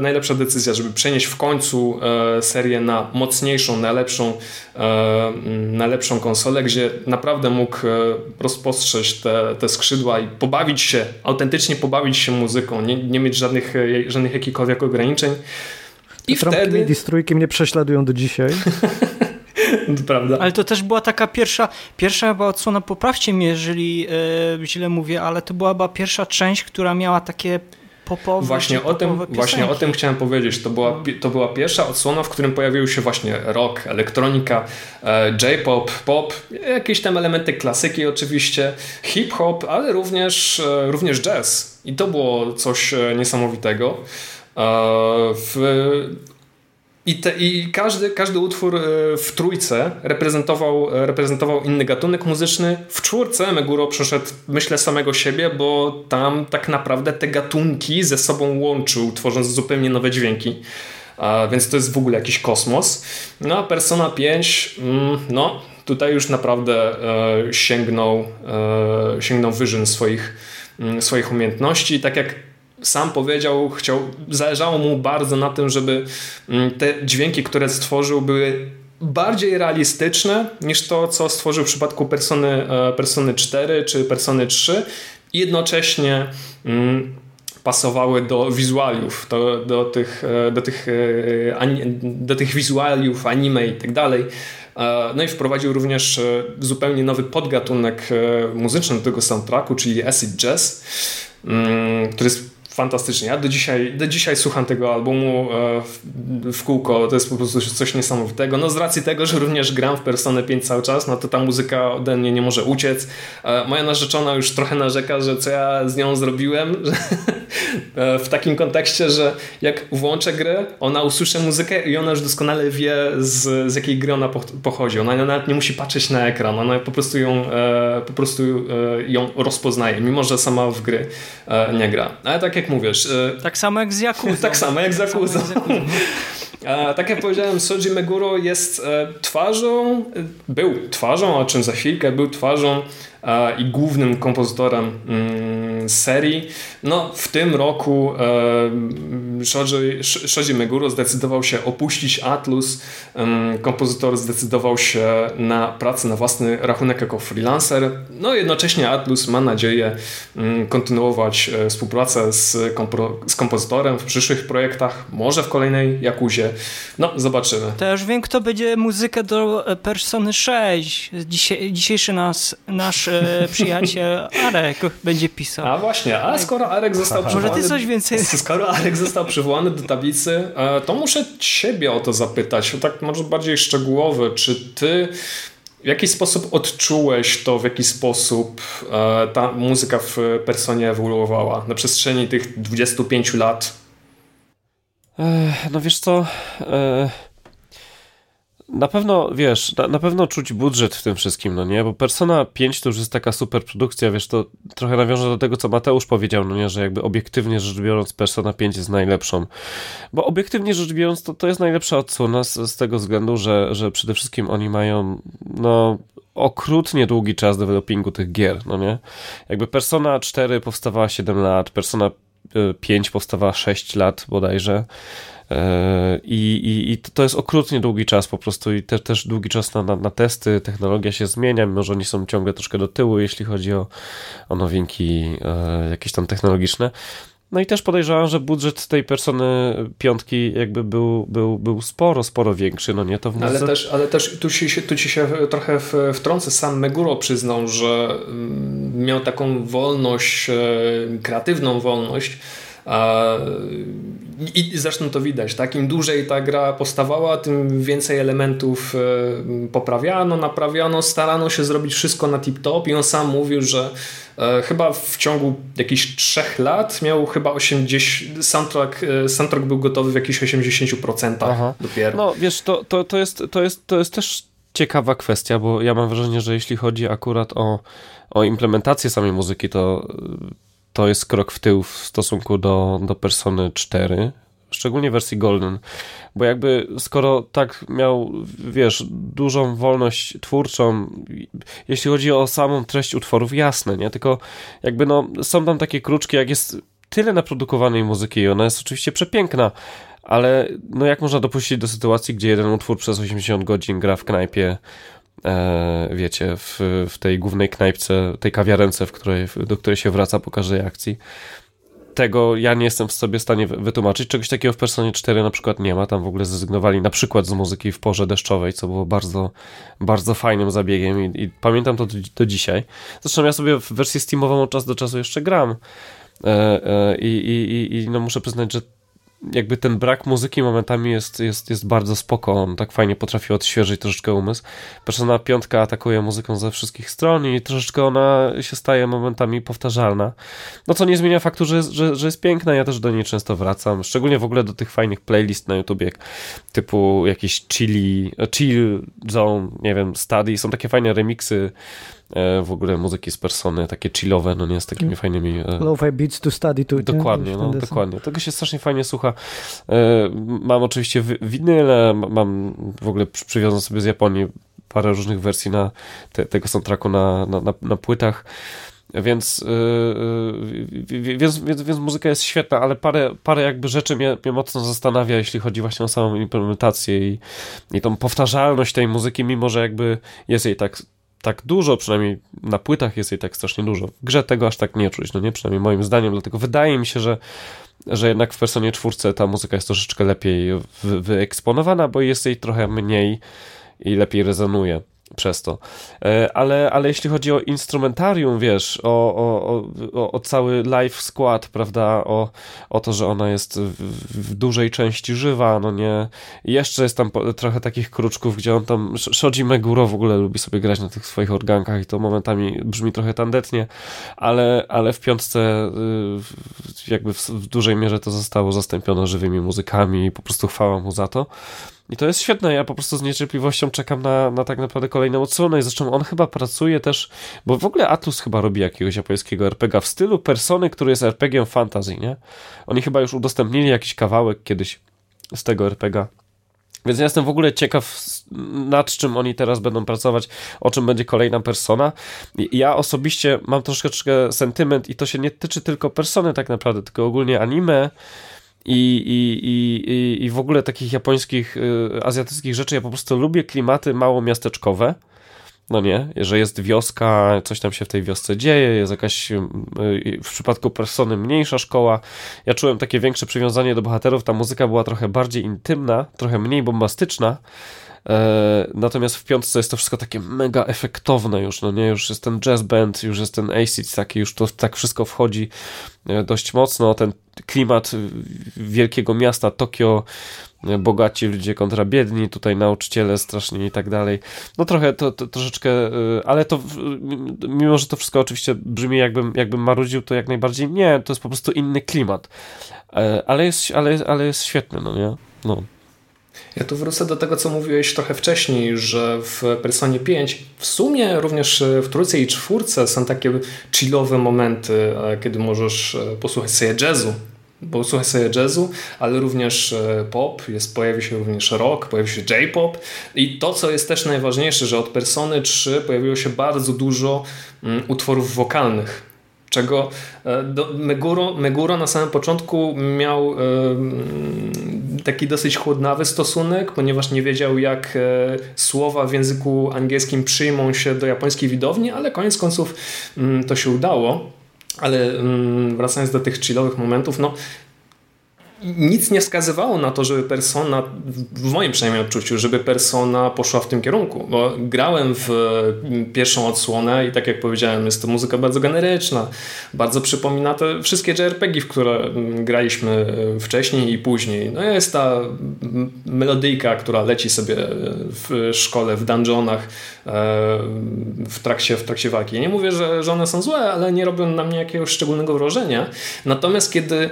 najlepsza decyzja, żeby przenieść w końcu serię na mocniejszą, na lepszą konsolę, gdzie naprawdę mógł rozpostrzeć te skrzydła i autentycznie pobawić się muzyką, nie mieć żadnych jakichkolwiek ograniczeń. I wtedy MIDI z trójki mnie prześladują do dzisiaj. Prawda. Ale to też była taka pierwsza chyba odsłona, poprawcie mnie, jeżeli źle mówię, ale to była pierwsza część, która miała takie popowe Właśnie o tym chciałem powiedzieć. To była pierwsza odsłona, w którym pojawił się właśnie rock, elektronika, J-pop, pop, jakieś tam elementy klasyki oczywiście, hip-hop, ale również jazz. I to było coś niesamowitego. I każdy utwór w trójce reprezentował inny gatunek muzyczny. W 4 Meguro przeszedł, myślę, samego siebie, bo tam tak naprawdę te gatunki ze sobą łączył, tworząc zupełnie nowe dźwięki. Więc to jest w ogóle jakiś kosmos. No a Persona 5, tutaj już naprawdę sięgnął wyżyn swoich umiejętności. Tak jak sam powiedział, zależało mu bardzo na tym, żeby te dźwięki, które stworzył, były bardziej realistyczne niż to, co stworzył w przypadku Persony 4 czy Persony 3. Jednocześnie pasowały do wizualiów, do tych wizualiów, anime i tak dalej. No i wprowadził również zupełnie nowy podgatunek muzyczny do tego soundtracku, czyli acid jazz, który jest fantastyczny. Ja do dzisiaj słucham tego albumu w kółko. To jest po prostu coś niesamowitego. Z racji tego, że również gram w Personę 5 cały czas, to ta muzyka ode mnie nie może uciec. Moja narzeczona już trochę narzeka, że co ja z nią zrobiłem. W takim kontekście, że jak włączę grę, ona usłyszy muzykę i ona już doskonale wie, z jakiej gry ona pochodzi. Ona nawet nie musi patrzeć na ekran. Ona po prostu ją rozpoznaje, mimo że sama w gry nie gra. Ale tak jak mówisz... Tak samo jak z Jakuzą. Tak jak powiedziałem, Shoji Meguro był twarzą, a o czym za chwilkę, był twarzą i głównym kompozytorem serii. No, w tym roku Shoji Meguro zdecydował się opuścić Atlus. Kompozytor zdecydował się na pracę na własny rachunek jako freelancer. No, jednocześnie Atlus ma nadzieję kontynuować współpracę z kompozytorem w przyszłych projektach, może w kolejnej Jakuzie. No, zobaczymy. To już wiem, kto będzie muzykę do Persony 6. Dzisiejszy nasz przyjaciel Arek będzie pisał. A właśnie, a skoro Arek został przywołany... Może ty coś więcej... Skoro Arek został przywołany do tablicy, to muszę ciebie o to zapytać, tak może bardziej szczegółowo, czy ty w jakiś sposób odczułeś to, w jaki sposób ta muzyka w Personie ewoluowała na przestrzeni tych 25 lat? No wiesz co... Na pewno, wiesz, na pewno czuć budżet w tym wszystkim, no nie? Bo Persona 5 to już jest taka super produkcja, wiesz, to trochę nawiąże do tego, co Mateusz powiedział, no nie? Że jakby obiektywnie rzecz biorąc Persona 5 jest najlepszą. Bo obiektywnie rzecz biorąc to jest najlepsza odsłona z tego względu, że przede wszystkim oni mają, no... okrutnie długi czas developingu tych gier, no nie? Jakby Persona 4 powstawała 7 lat, Persona 5 powstawała 6 lat bodajże. I to jest okrutnie długi czas po prostu i też długi czas na testy, technologia się zmienia, mimo że oni są ciągle troszkę do tyłu, jeśli chodzi o nowinki jakieś tam technologiczne. No i też podejrzewam, że budżet tej Persony piątki jakby był sporo większy, no nie? To w ale też tu ci się trochę wtrącę, sam Meguro przyznał, że miał taką wolność, kreatywną wolność, i zresztą to widać, tak? Im dłużej ta gra powstawała, tym więcej elementów poprawiano, naprawiano, starano się zrobić wszystko na tip-top i on sam mówił, że chyba w ciągu jakichś 3 lat miał chyba 80%, soundtrack był gotowy w jakichś 80% Aha. dopiero. No wiesz, to jest też ciekawa kwestia, bo ja mam wrażenie, że jeśli chodzi akurat o implementację samej muzyki, to jest krok w tył w stosunku do Persony 4, szczególnie wersji Golden, bo jakby skoro tak miał, wiesz, dużą wolność twórczą, jeśli chodzi o samą treść utworów, jasne, nie? Tylko jakby no są tam takie kruczki, jak jest tyle naprodukowanej muzyki i ona jest oczywiście przepiękna, ale no jak można dopuścić do sytuacji, gdzie jeden utwór przez 80 godzin gra w knajpie, wiecie, w tej głównej knajpce, tej kawiarence, do której się wraca po każdej akcji. Tego ja nie jestem w stanie wytłumaczyć. Czegoś takiego w Personie 4 na przykład nie ma. Tam w ogóle zrezygnowali na przykład z muzyki w porze deszczowej, co było bardzo, bardzo fajnym zabiegiem i pamiętam to do dzisiaj. Zresztą ja sobie w wersję Steamową od czasu do czasu jeszcze gram i no muszę przyznać, że jakby ten brak muzyki momentami jest bardzo spoko, on tak fajnie potrafi odświeżyć troszeczkę umysł. Persona 5 atakuje muzyką ze wszystkich stron i troszeczkę ona się staje momentami powtarzalna. No co nie zmienia faktu, że jest piękna, ja też do niej często wracam, szczególnie w ogóle do tych fajnych playlist na YouTubie, typu jakieś chill zone, nie wiem, study, są takie fajne remiksy w ogóle muzyki z Persony, takie chillowe, no nie, z takimi fajnymi... Lo-fi beats to study to. Dokładnie, no, dokładnie. Tego się strasznie fajnie słucha. Mam oczywiście winyle, mam w ogóle przywiozłem sobie z Japonii parę różnych wersji na tego soundtracku na płytach, więc muzyka jest świetna, ale parę jakby rzeczy mnie mocno zastanawia, jeśli chodzi właśnie o samą implementację i tą powtarzalność tej muzyki, mimo że jakby jest jej tak dużo, przynajmniej na płytach jest jej tak strasznie dużo. W grze tego aż tak nie czuć, no nie? Przynajmniej moim zdaniem, dlatego wydaje mi się, że jednak w Personie 4 ta muzyka jest troszeczkę lepiej wyeksponowana, bo jest jej trochę mniej i lepiej rezonuje przez to. Ale jeśli chodzi o instrumentarium, wiesz, o cały live skład, prawda, o to, że ona jest w dużej części żywa, no nie, i jeszcze jest tam trochę takich kruczków, gdzie on tam, Shoji Meguro w ogóle lubi sobie grać na tych swoich organkach i to momentami brzmi trochę tandetnie, ale w piątce jakby w dużej mierze to zostało zastąpione żywymi muzykami i po prostu chwała mu za to. I to jest świetne, ja po prostu z niecierpliwością czekam na tak naprawdę kolejną odsłonę i zresztą on chyba pracuje też, bo w ogóle Atlus chyba robi jakiegoś japońskiego RPG w stylu Persony, który jest RPG-iem fantasy, nie? Oni chyba już udostępnili jakiś kawałek kiedyś z tego RPG Więc ja jestem w ogóle ciekaw, nad czym oni teraz będą pracować, o czym będzie kolejna persona. Ja osobiście mam troszeczkę sentyment i to się nie tyczy tylko persony tak naprawdę, tylko ogólnie anime i w ogóle takich japońskich, azjatyckich rzeczy. Ja po prostu lubię klimaty mało miasteczkowe. No nie, że jest wioska, coś tam się w tej wiosce dzieje, jest jakaś w przypadku Persony mniejsza szkoła. Ja czułem takie większe przywiązanie do bohaterów, ta muzyka była trochę bardziej intymna, trochę mniej bombastyczna, natomiast w piątce jest to wszystko takie mega efektowne już, no nie, już jest ten jazz band, już jest ten acid taki, już to tak wszystko wchodzi dość mocno, ten klimat wielkiego miasta Tokio, bogaci ludzie kontra biedni, tutaj nauczyciele strasznie i tak dalej. No trochę, to troszeczkę, ale to mimo, że to wszystko oczywiście brzmi jakbym marudził, to jak najbardziej nie, to jest po prostu inny klimat. Ale jest świetny, no nie? No. Ja tu wrócę do tego, co mówiłeś trochę wcześniej, że w Personie 5 w sumie również w trójce i czwórce są takie chillowe momenty, kiedy możesz posłuchać sobie jazzu. Posłuchaj sobie jazzu, ale również pop, pojawi się również rock, pojawi się J-pop i to, co jest też najważniejsze, że od Persony 3 pojawiło się bardzo dużo utworów wokalnych, czego Meguro na samym początku miał taki dosyć chłodnawy stosunek, ponieważ nie wiedział, jak słowa w języku angielskim przyjmą się do japońskiej widowni, ale koniec końców to się udało. Ale wracając do tych chillowych momentów, no nic nie wskazywało na to, żeby Persona, w moim przynajmniej odczuciu, żeby Persona poszła w tym kierunku, bo grałem w pierwszą odsłonę i tak jak powiedziałem, jest to muzyka bardzo generyczna, bardzo przypomina te wszystkie JRPG, w które graliśmy wcześniej i później. No jest ta melodyjka, która leci sobie w szkole, w dungeonach, w trakcie walki. Ja nie mówię, że one są złe, ale nie robią na mnie jakiegoś szczególnego wrażenia. Natomiast kiedy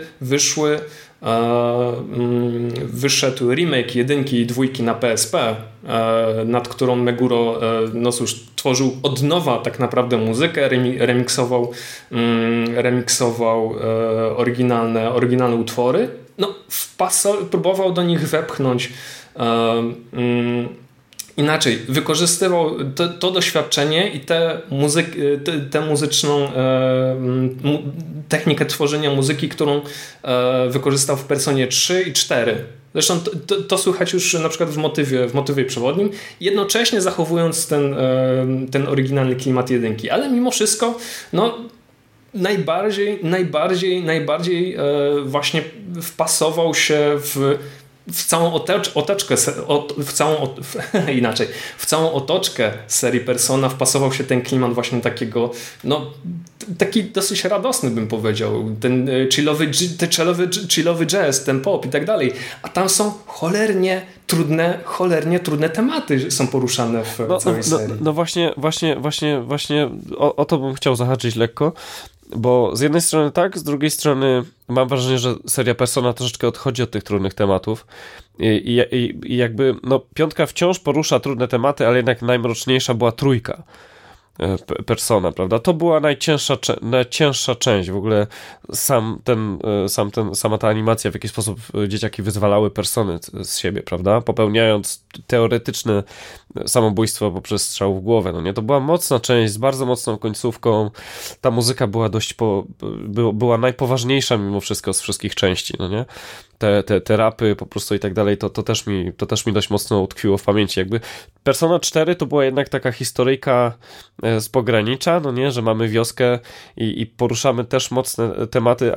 wyszedł remake jedynki i dwójki na PSP, nad którą Meguro no cóż, tworzył od nowa tak naprawdę muzykę, remiksował oryginalne utwory, no próbował do nich wepchnąć inaczej, wykorzystywał to doświadczenie i tę muzyczną technikę tworzenia muzyki, którą wykorzystał w Personie 3 i 4. Zresztą to słychać już na przykład w motywie przewodnim, jednocześnie zachowując ten oryginalny klimat jedynki. Ale mimo wszystko, no najbardziej właśnie wpasował się w całą otoczkę serii Persona wpasował się ten klimat właśnie takiego, no taki dosyć radosny bym powiedział, ten chillowy jazz, ten pop i tak dalej, a tam są cholernie trudne tematy są poruszane w całej serii. No właśnie o to bym chciał zahaczyć lekko, bo z jednej strony tak, z drugiej strony mam wrażenie, że seria Persona troszeczkę odchodzi od tych trudnych tematów i jakby, no piątka wciąż porusza trudne tematy, ale jednak najmroczniejsza była trójka Persona, prawda? To była najcięższa część, w ogóle sama ta animacja, w jaki sposób dzieciaki wyzwalały persony z siebie, prawda? Popełniając teoretyczne samobójstwo poprzez strzał w głowę, no nie? To była mocna część, z bardzo mocną końcówką, ta muzyka była była najpoważniejsza mimo wszystko z wszystkich części, no nie? Te rapy po prostu i tak dalej, to też mi dość mocno utkwiło w pamięci. Jakby Persona 4 to była jednak taka historyjka z pogranicza, no nie, że mamy wioskę i poruszamy też mocne tematy,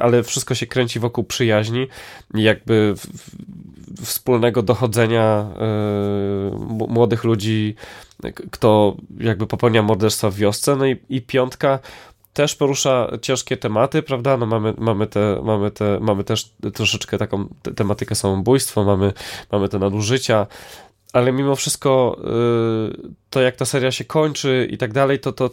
ale wszystko się kręci wokół przyjaźni i jakby wspólnego dochodzenia młodych ludzi, kto jakby popełnia morderstwa w wiosce, no i piątka też porusza ciężkie tematy, prawda? No mamy też troszeczkę taką tematykę samobójstwa, mamy te nadużycia, ale mimo wszystko to jak ta seria się kończy i tak dalej, to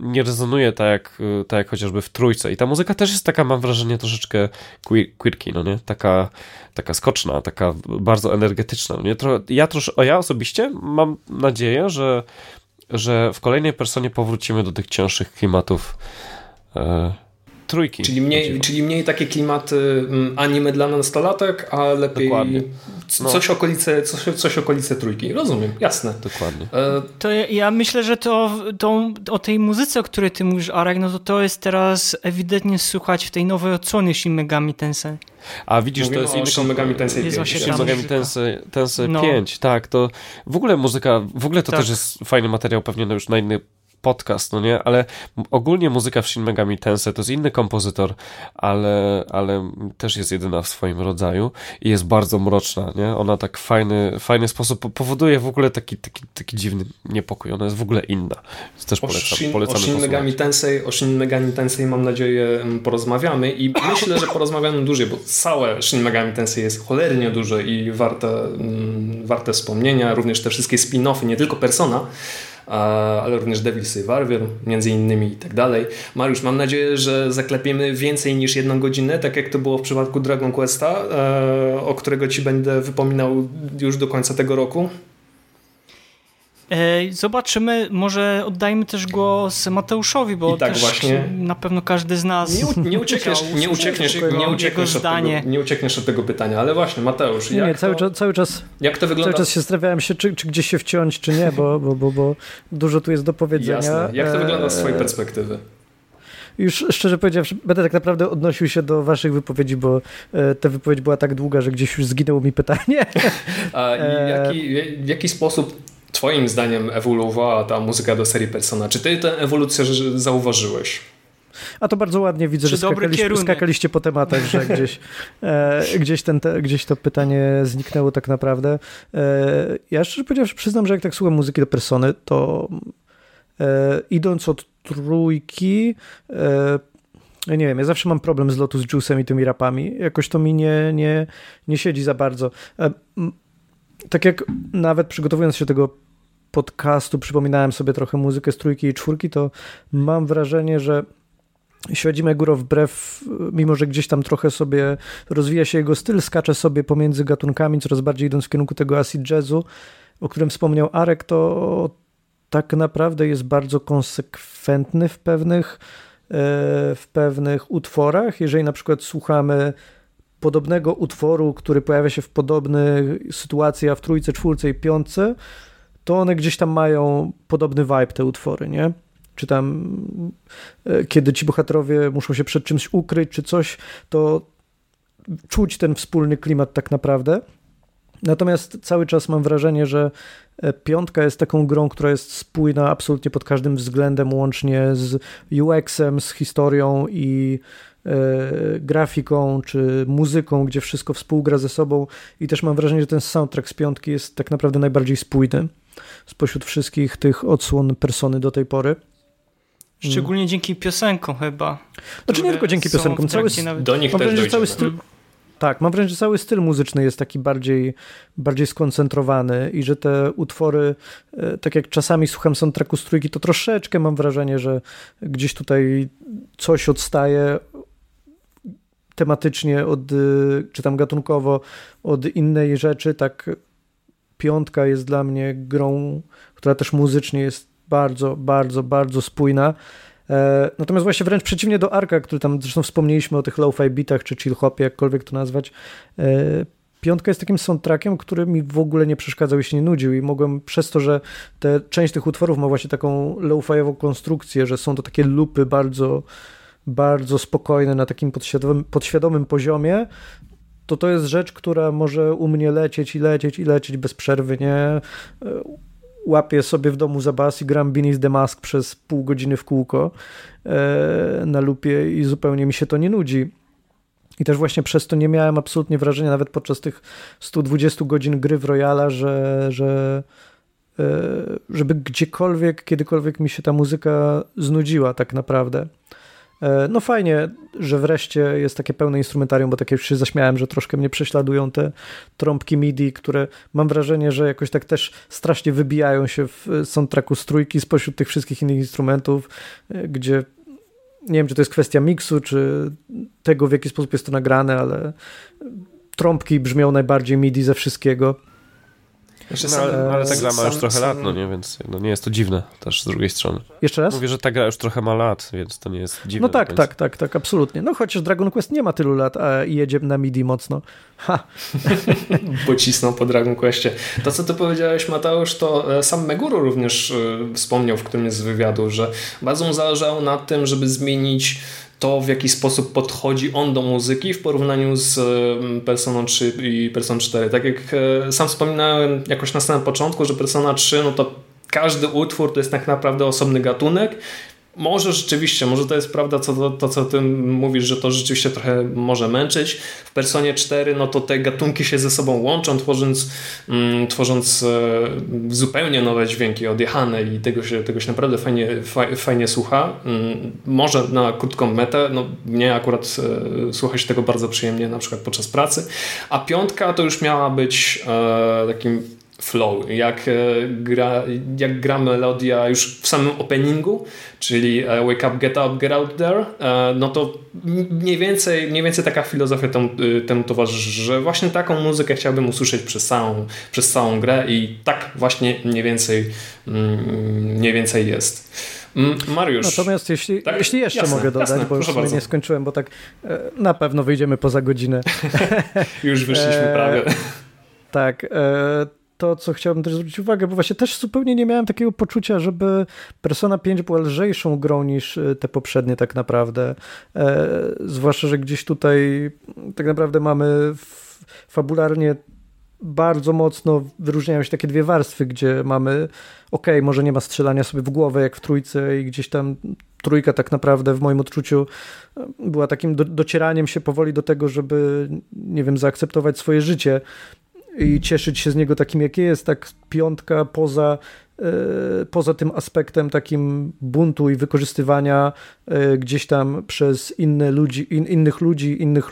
nie rezonuje tak jak chociażby w trójce. I ta muzyka też jest taka, mam wrażenie, troszeczkę quirky, no nie? Taka skoczna, taka bardzo energetyczna. No nie? Ja osobiście mam nadzieję, że w kolejnej Personie powrócimy do tych cięższych klimatów trójki. Czyli mniej takie klimaty anime dla nastolatek, a lepiej coś okolice trójki. Rozumiem, jasne. Dokładnie. To ja myślę, że to o tej muzyce, o której ty mówisz, Arek, no to jest teraz ewidentnie słuchać w tej nowej odsłonie Shin Megami Tensei. A widzisz, mówimy to jest Shin Megami Tensei 5, tak, to w ogóle muzyka, to tak. Też jest fajny materiał, pewnie już na inny podcast, no nie, ale ogólnie muzyka w Shin Megami Tensei to jest inny kompozytor, ale też jest jedyna w swoim rodzaju i jest bardzo mroczna, nie, ona tak fajny sposób powoduje w ogóle taki dziwny niepokój, ona jest w ogóle inna, więc też o Shin Megami Tensei mam nadzieję porozmawiamy i myślę, że porozmawiamy dłużej, bo całe Shin Megami Tensei jest cholernie duże i warte wspomnienia, również te wszystkie spin-offy, nie tylko Persona, ale również Devil Survivor między innymi i tak dalej. Mariusz, mam nadzieję, że zaklepiemy więcej niż 1 godzinę, tak jak to było w przypadku Dragon Questa, o którego ci będę wypominał już do końca tego roku. Zobaczymy, może oddajmy też głos Mateuszowi, bo tak też właśnie, na pewno każdy z nas nie uciekniesz od tego pytania, ale właśnie Mateusz, jak to wygląda? Cały czas się zastanawiałem się, czy gdzie się wciąć, czy nie, bo dużo tu jest do powiedzenia. Jasne. Jak to wygląda z twojej perspektywy? Już szczerze powiedziawszy, będę tak naprawdę odnosił się do waszych wypowiedzi, bo ta wypowiedź była tak długa, że gdzieś już zginęło mi pytanie. A w jaki sposób twoim zdaniem ewoluowała ta muzyka do serii Persona? Czy ty tę ewolucję zauważyłeś? A to bardzo ładnie widzę, że skakaliście po tematach, że gdzieś to pytanie zniknęło tak naprawdę. Ja szczerze powiedziawszy przyznam, że jak tak słucham muzyki do Persony, to idąc od trójki, ja nie wiem, ja zawsze mam problem z Lotus Juice'em i tymi rapami. Jakoś to mi nie siedzi za bardzo. Tak jak nawet przygotowując się do tego podcastu przypominałem sobie trochę muzykę z trójki i czwórki, to mam wrażenie, że Shoji Meguro mimo że gdzieś tam trochę sobie rozwija się jego styl, skacze sobie pomiędzy gatunkami, coraz bardziej idąc w kierunku tego acid jazzu, o którym wspomniał Arek, to tak naprawdę jest bardzo konsekwentny w pewnych utworach. Jeżeli na przykład słuchamy podobnego utworu, który pojawia się w podobnych sytuacjach w trójce, czwórce i piątce, to one gdzieś tam mają podobny vibe, te utwory, nie? Czy tam, kiedy ci bohaterowie muszą się przed czymś ukryć, czy coś, to czuć ten wspólny klimat tak naprawdę. Natomiast cały czas mam wrażenie, że piątka jest taką grą, która jest spójna absolutnie pod każdym względem, łącznie z UX-em, z historią i grafiką czy muzyką, gdzie wszystko współgra ze sobą i też mam wrażenie, że ten soundtrack z piątki jest tak naprawdę najbardziej spójny spośród wszystkich tych odsłon Persony do tej pory. Szczególnie dzięki piosenkom chyba. Znaczy nie tylko dzięki piosenkom. Do nich też dojdziemy. Tak, mam wrażenie, że cały styl muzyczny jest taki bardziej skoncentrowany i że te utwory, tak jak czasami słucham soundtracku z trójki, to troszeczkę mam wrażenie, że gdzieś tutaj coś odstaje tematycznie od, czy tam gatunkowo od innej rzeczy. Tak, piątka jest dla mnie grą, która też muzycznie jest bardzo, bardzo, bardzo spójna. Natomiast właśnie wręcz przeciwnie do Arka, który tam zresztą wspomnieliśmy o tych lo-fi beatach czy chill hopie, jakkolwiek to nazwać, piątka jest takim soundtrackiem, który mi w ogóle nie przeszkadzał i się nie nudził i mogłem przez to, że część tych utworów ma właśnie taką lo-fiową konstrukcję, że są to takie loopy bardzo, bardzo spokojne na takim podświadomym poziomie, to jest rzecz, która może u mnie lecieć bez przerwy, nie? Łapię sobie w domu za bas i gram Beneath the Mask przez pół godziny w kółko na lupie i zupełnie mi się to nie nudzi. I też właśnie przez to nie miałem absolutnie wrażenia nawet podczas tych 120 godzin gry w Royala, żeby gdziekolwiek, kiedykolwiek mi się ta muzyka znudziła tak naprawdę. No fajnie, że wreszcie jest takie pełne instrumentarium, bo tak jak już się zaśmiałem, że troszkę mnie prześladują te trąbki MIDI, które mam wrażenie, że jakoś tak też strasznie wybijają się w soundtracku z trójki spośród tych wszystkich innych instrumentów, gdzie nie wiem, czy to jest kwestia miksu, czy tego, w jaki sposób jest to nagrane, ale trąbki brzmią najbardziej MIDI ze wszystkiego. Ale ta gra ma już trochę lat, no nie, więc no nie jest to dziwne też z drugiej strony. Jeszcze raz? Mówię, że ta gra już trochę ma lat, więc to nie jest dziwne. No tak, absolutnie. No chociaż Dragon Quest nie ma tylu lat, a jedzie na MIDI mocno. Ha! Pocisnął po Dragon Questie. To, co ty powiedziałeś, Mateusz, to sam Meguro również wspomniał w którymś z wywiadu, że bardzo mu zależało na tym, żeby zmienić to, w jaki sposób podchodzi on do muzyki w porównaniu z Persona 3 i Persona 4. Tak jak sam wspominałem jakoś na samym początku, że Persona 3, no to każdy utwór to jest tak naprawdę osobny gatunek. Może rzeczywiście, może to jest prawda, to co ty mówisz, że to rzeczywiście trochę może męczyć. W Personie 4 no to te gatunki się ze sobą łączą, tworząc zupełnie nowe dźwięki odjechane i tego się naprawdę fajnie słucha. Może na krótką metę, no mnie akurat słucha się tego bardzo przyjemnie, na przykład podczas pracy. A piątka to już miała być takim flow, jak gra melodia już w samym openingu, czyli Wake Up, Get Up, Get Out There, no to mniej więcej taka filozofia temu towarzyszy, że właśnie taką muzykę chciałbym usłyszeć przez całą grę i tak właśnie mniej więcej jest. Mariusz. Natomiast jeśli jeszcze jasne, mogę dodać, jasne, bo już nie skończyłem, bo tak na pewno wyjdziemy poza godzinę. Już wyszliśmy prawie. Tak, to, co chciałbym też zwrócić uwagę, bo właśnie też zupełnie nie miałem takiego poczucia, żeby Persona 5 była lżejszą grą niż te poprzednie tak naprawdę. Zwłaszcza, że gdzieś tutaj tak naprawdę mamy fabularnie bardzo mocno wyróżniają się takie dwie warstwy, gdzie mamy może nie ma strzelania sobie w głowę jak w trójce i gdzieś tam trójka tak naprawdę w moim odczuciu była takim docieraniem się powoli do tego, żeby zaakceptować swoje życie i cieszyć się z niego takim, jakie jest. Tak piątka poza tym aspektem takim buntu i wykorzystywania gdzieś tam przez innych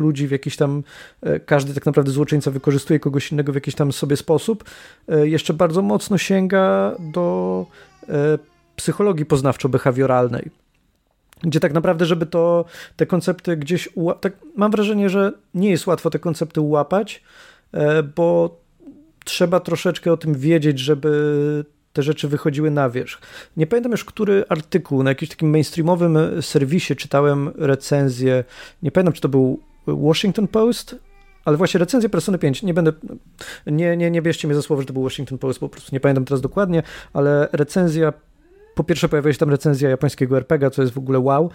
ludzi w jakiś tam, każdy tak naprawdę złoczyńca wykorzystuje kogoś innego w jakiś tam sobie sposób, jeszcze bardzo mocno sięga do psychologii poznawczo-behawioralnej, gdzie tak naprawdę, żeby te koncepty gdzieś mam wrażenie, że nie jest łatwo te koncepty ułapać, bo trzeba troszeczkę o tym wiedzieć, żeby te rzeczy wychodziły na wierzch. Nie pamiętam już, który artykuł na jakimś takim mainstreamowym serwisie czytałem recenzję, nie pamiętam, czy to był Washington Post, ale właśnie recenzję Persony 5, nie bierzcie mnie za słowo, że to był Washington Post, bo po prostu nie pamiętam teraz dokładnie, ale recenzja, po pierwsze pojawiła się tam recenzja japońskiego RPG, co jest w ogóle wow,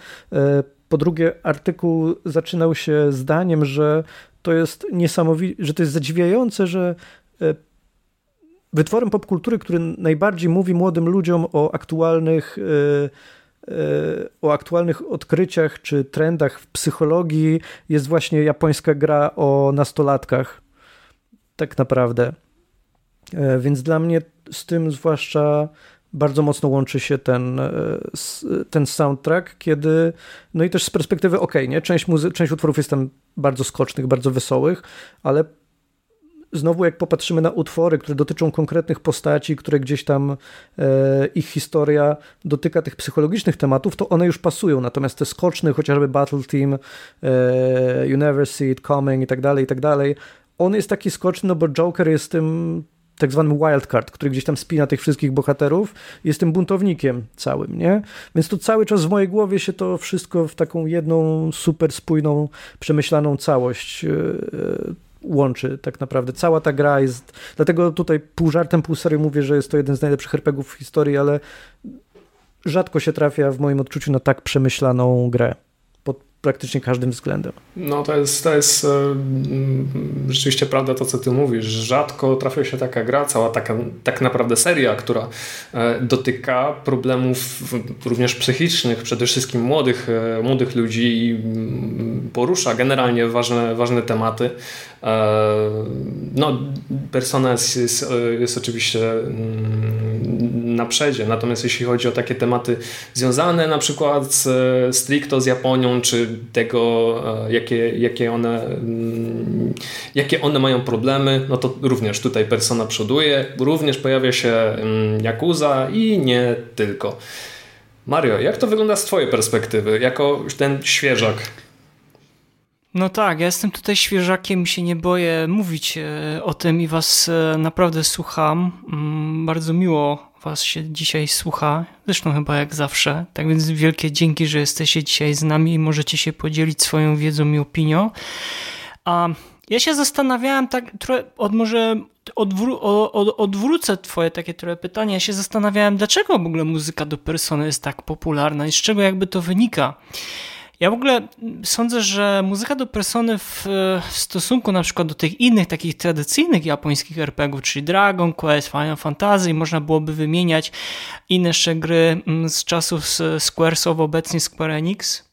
po drugie artykuł zaczynał się zdaniem, że to jest niesamowite, że to jest zadziwiające, że wytworem popkultury, który najbardziej mówi młodym ludziom o aktualnych odkryciach czy trendach w psychologii, jest właśnie japońska gra o nastolatkach. Tak naprawdę. Więc dla mnie z tym zwłaszcza bardzo mocno łączy się ten soundtrack, kiedy no i też z perspektywy część utworów jest tam bardzo skocznych, bardzo wesołych, ale znowu jak popatrzymy na utwory, które dotyczą konkretnych postaci, które gdzieś tam ich historia dotyka tych psychologicznych tematów, to one już pasują. Natomiast te skoczne, chociażby Battle Team, You Never See It Coming i tak dalej, on jest taki skoczny, no bo Joker jest tym tak zwanym wildcard, który gdzieś tam spina tych wszystkich bohaterów, jest tym buntownikiem całym, nie? Więc to cały czas w mojej głowie się to wszystko w taką jedną super spójną, przemyślaną całość łączy tak naprawdę. Cała ta gra jest, dlatego tutaj pół żartem, pół serio mówię, że jest to jeden z najlepszych RPG-ów w historii, ale rzadko się trafia w moim odczuciu na tak przemyślaną grę. Praktycznie każdym względem. No to jest rzeczywiście prawda to, co ty mówisz. Rzadko trafia się taka gra, cała taka tak naprawdę seria, która dotyka problemów również psychicznych, przede wszystkim młodych ludzi i porusza generalnie ważne tematy. No Persona jest oczywiście na przodzie, natomiast jeśli chodzi o takie tematy związane na przykład stricto z Japonią, czy tego, jakie one mają problemy, no to również tutaj Persona przoduje, również pojawia się Jakuza i nie tylko. Mario, jak to wygląda z twojej perspektywy, jako ten świeżak? No tak, ja jestem tutaj świeżakiem, się nie boję mówić o tym i was naprawdę słucham. Bardzo miło was się dzisiaj słucha, zresztą chyba jak zawsze. Tak więc wielkie dzięki, że jesteście dzisiaj z nami i możecie się podzielić swoją wiedzą i opinią. A ja się zastanawiałem, tak trochę, odwrócę twoje takie trochę pytanie. Ja się zastanawiałem, dlaczego w ogóle muzyka do Persony jest tak popularna i z czego jakby to wynika. Ja w ogóle sądzę, że muzyka do Persony w stosunku na przykład do tych innych takich tradycyjnych japońskich RPG-ów, czyli Dragon Quest, Final Fantasy, można byłoby wymieniać inne jeszcze gry z czasów Squaresoft, obecnie Square Enix,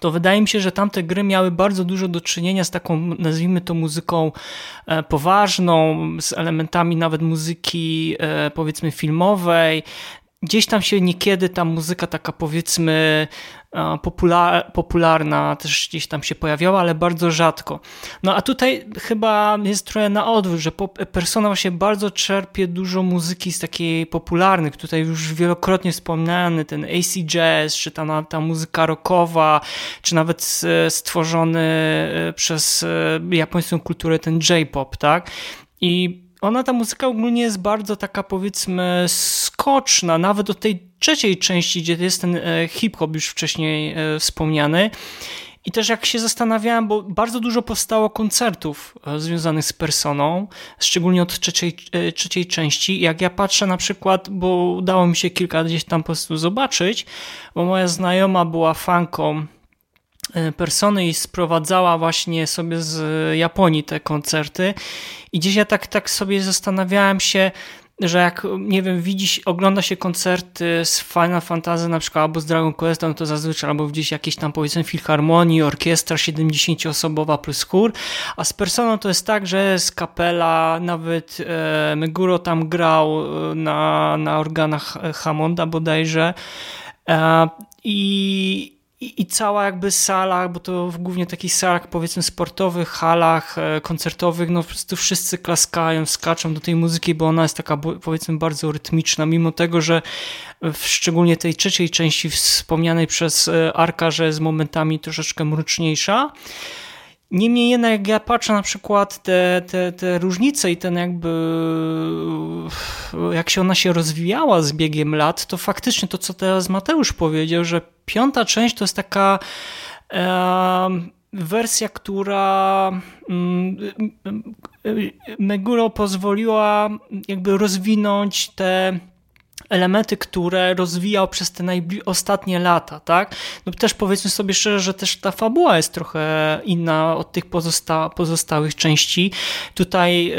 to wydaje mi się, że tamte gry miały bardzo dużo do czynienia z taką, nazwijmy to, muzyką poważną, z elementami nawet muzyki powiedzmy filmowej. Gdzieś tam się niekiedy ta muzyka taka powiedzmy popularna też gdzieś tam się pojawiała, ale bardzo rzadko. No a tutaj chyba jest trochę na odwrót, że Persona właśnie bardzo czerpie dużo muzyki z takiej popularnych. Tutaj już wielokrotnie wspomniany ten AC Jazz, czy ta muzyka rockowa, czy nawet stworzony przez japońską kulturę ten J-pop, tak? I ona, ta muzyka ogólnie jest bardzo taka powiedzmy skoczna, nawet od tej trzeciej części, gdzie jest ten hip-hop już wcześniej wspomniany. I też jak się zastanawiałem, bo bardzo dużo powstało koncertów związanych z Personą, szczególnie od trzeciej części. Jak ja patrzę na przykład, bo udało mi się kilka gdzieś tam po prostu zobaczyć, bo moja znajoma była fanką Persony i sprowadzała właśnie sobie z Japonii te koncerty i gdzieś ja tak sobie zastanawiałem się, że jak, nie wiem, ogląda się koncerty z Final Fantasy na przykład albo z Dragon Quest, no to zazwyczaj albo gdzieś jakieś tam powiedzmy filharmonii, orkiestra 70-osobowa plus chór, a z Personą to jest tak, że jest kapela, nawet Meguro tam grał na organach Hammonda bodajże i cała jakby sala, bo to głównie w takich salach powiedzmy sportowych, halach koncertowych, no po prostu wszyscy klaskają, skaczą do tej muzyki, bo ona jest taka powiedzmy bardzo rytmiczna, mimo tego, że szczególnie tej trzeciej części wspomnianej przez Arka, że jest momentami troszeczkę mroczniejsza. Niemniej jednak jak ja patrzę na przykład te różnice i ten jakby jak się ona się rozwijała z biegiem lat, to faktycznie to, co teraz Mateusz powiedział, że piąta część to jest taka wersja, która Meguro pozwoliła jakby rozwinąć te elementy, które rozwijał przez te ostatnie lata, tak? No też powiedzmy sobie szczerze, że też ta fabuła jest trochę inna od tych pozostałych części. Tutaj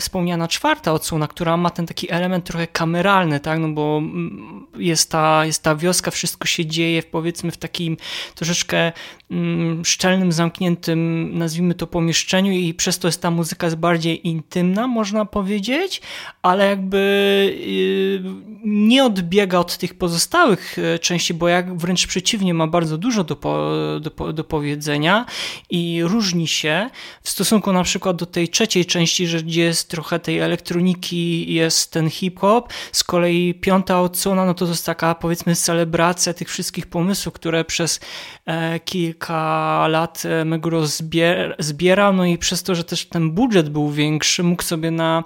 wspomniana czwarta odsłona, która ma ten taki element trochę kameralny, tak? No bo jest ta wioska, wszystko się dzieje powiedzmy w takim troszeczkę szczelnym, zamkniętym, nazwijmy to, pomieszczeniu i przez to jest ta muzyka jest bardziej intymna, można powiedzieć, ale jakby nie odbiega od tych pozostałych części, bo jak wręcz przeciwnie, ma bardzo dużo do powiedzenia i różni się w stosunku na przykład do tej trzeciej części, że gdzie jest trochę tej elektroniki, jest ten hip-hop, z kolei piąta odsłona, no to jest taka powiedzmy celebracja tych wszystkich pomysłów, które przez kilka lat Meguro zbierał, no i przez to, że też ten budżet był większy, mógł sobie na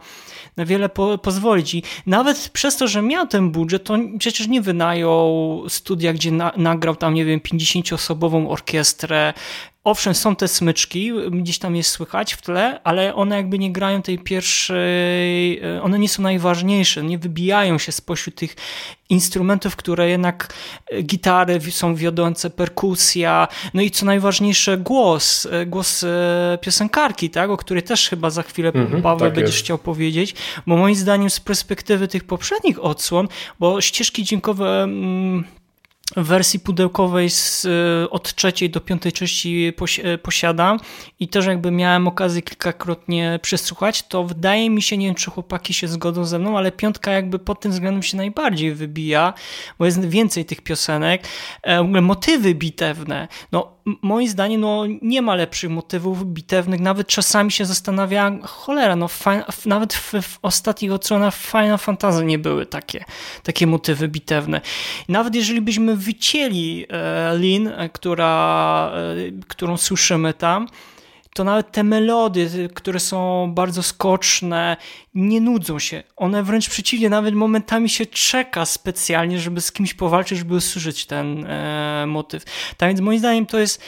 wiele pozwolić i nawet przez to, że miał ten budżet, to przecież nie wynajął studia, gdzie nagrał tam, nie wiem, 50-osobową orkiestrę. Owszem, są te smyczki, gdzieś tam je słychać w tle, ale one jakby nie grają tej pierwszej, one nie są najważniejsze, nie wybijają się spośród tych instrumentów, które jednak gitary są wiodące, perkusja, no i co najważniejsze głos piosenkarki, tak, o której też chyba za chwilę Paweł tak będziesz chciał powiedzieć, bo moim zdaniem z perspektywy tych poprzednich odsłon, bo ścieżki dźwiękowe w wersji pudełkowej od trzeciej do piątej części posiadam i też jakby miałem okazję kilkakrotnie przesłuchać, to wydaje mi się, nie wiem czy chłopaki się zgodzą ze mną, ale piątka jakby pod tym względem się najbardziej wybija, bo jest więcej tych piosenek, w ogóle motywy bitewne, no moim zdaniem nie ma lepszych motywów bitewnych. Nawet czasami się zastanawiam, cholera, nawet w ostatnich odsłonach Final Fantasy nie były takie motywy bitewne. Nawet jeżeli byśmy wycięli Lin, którą słyszymy tam, to nawet te melody, które są bardzo skoczne, nie nudzą się. One wręcz przeciwnie, nawet momentami się czeka specjalnie, żeby z kimś powalczyć, żeby usłyszeć ten motyw. Tak więc moim zdaniem to jest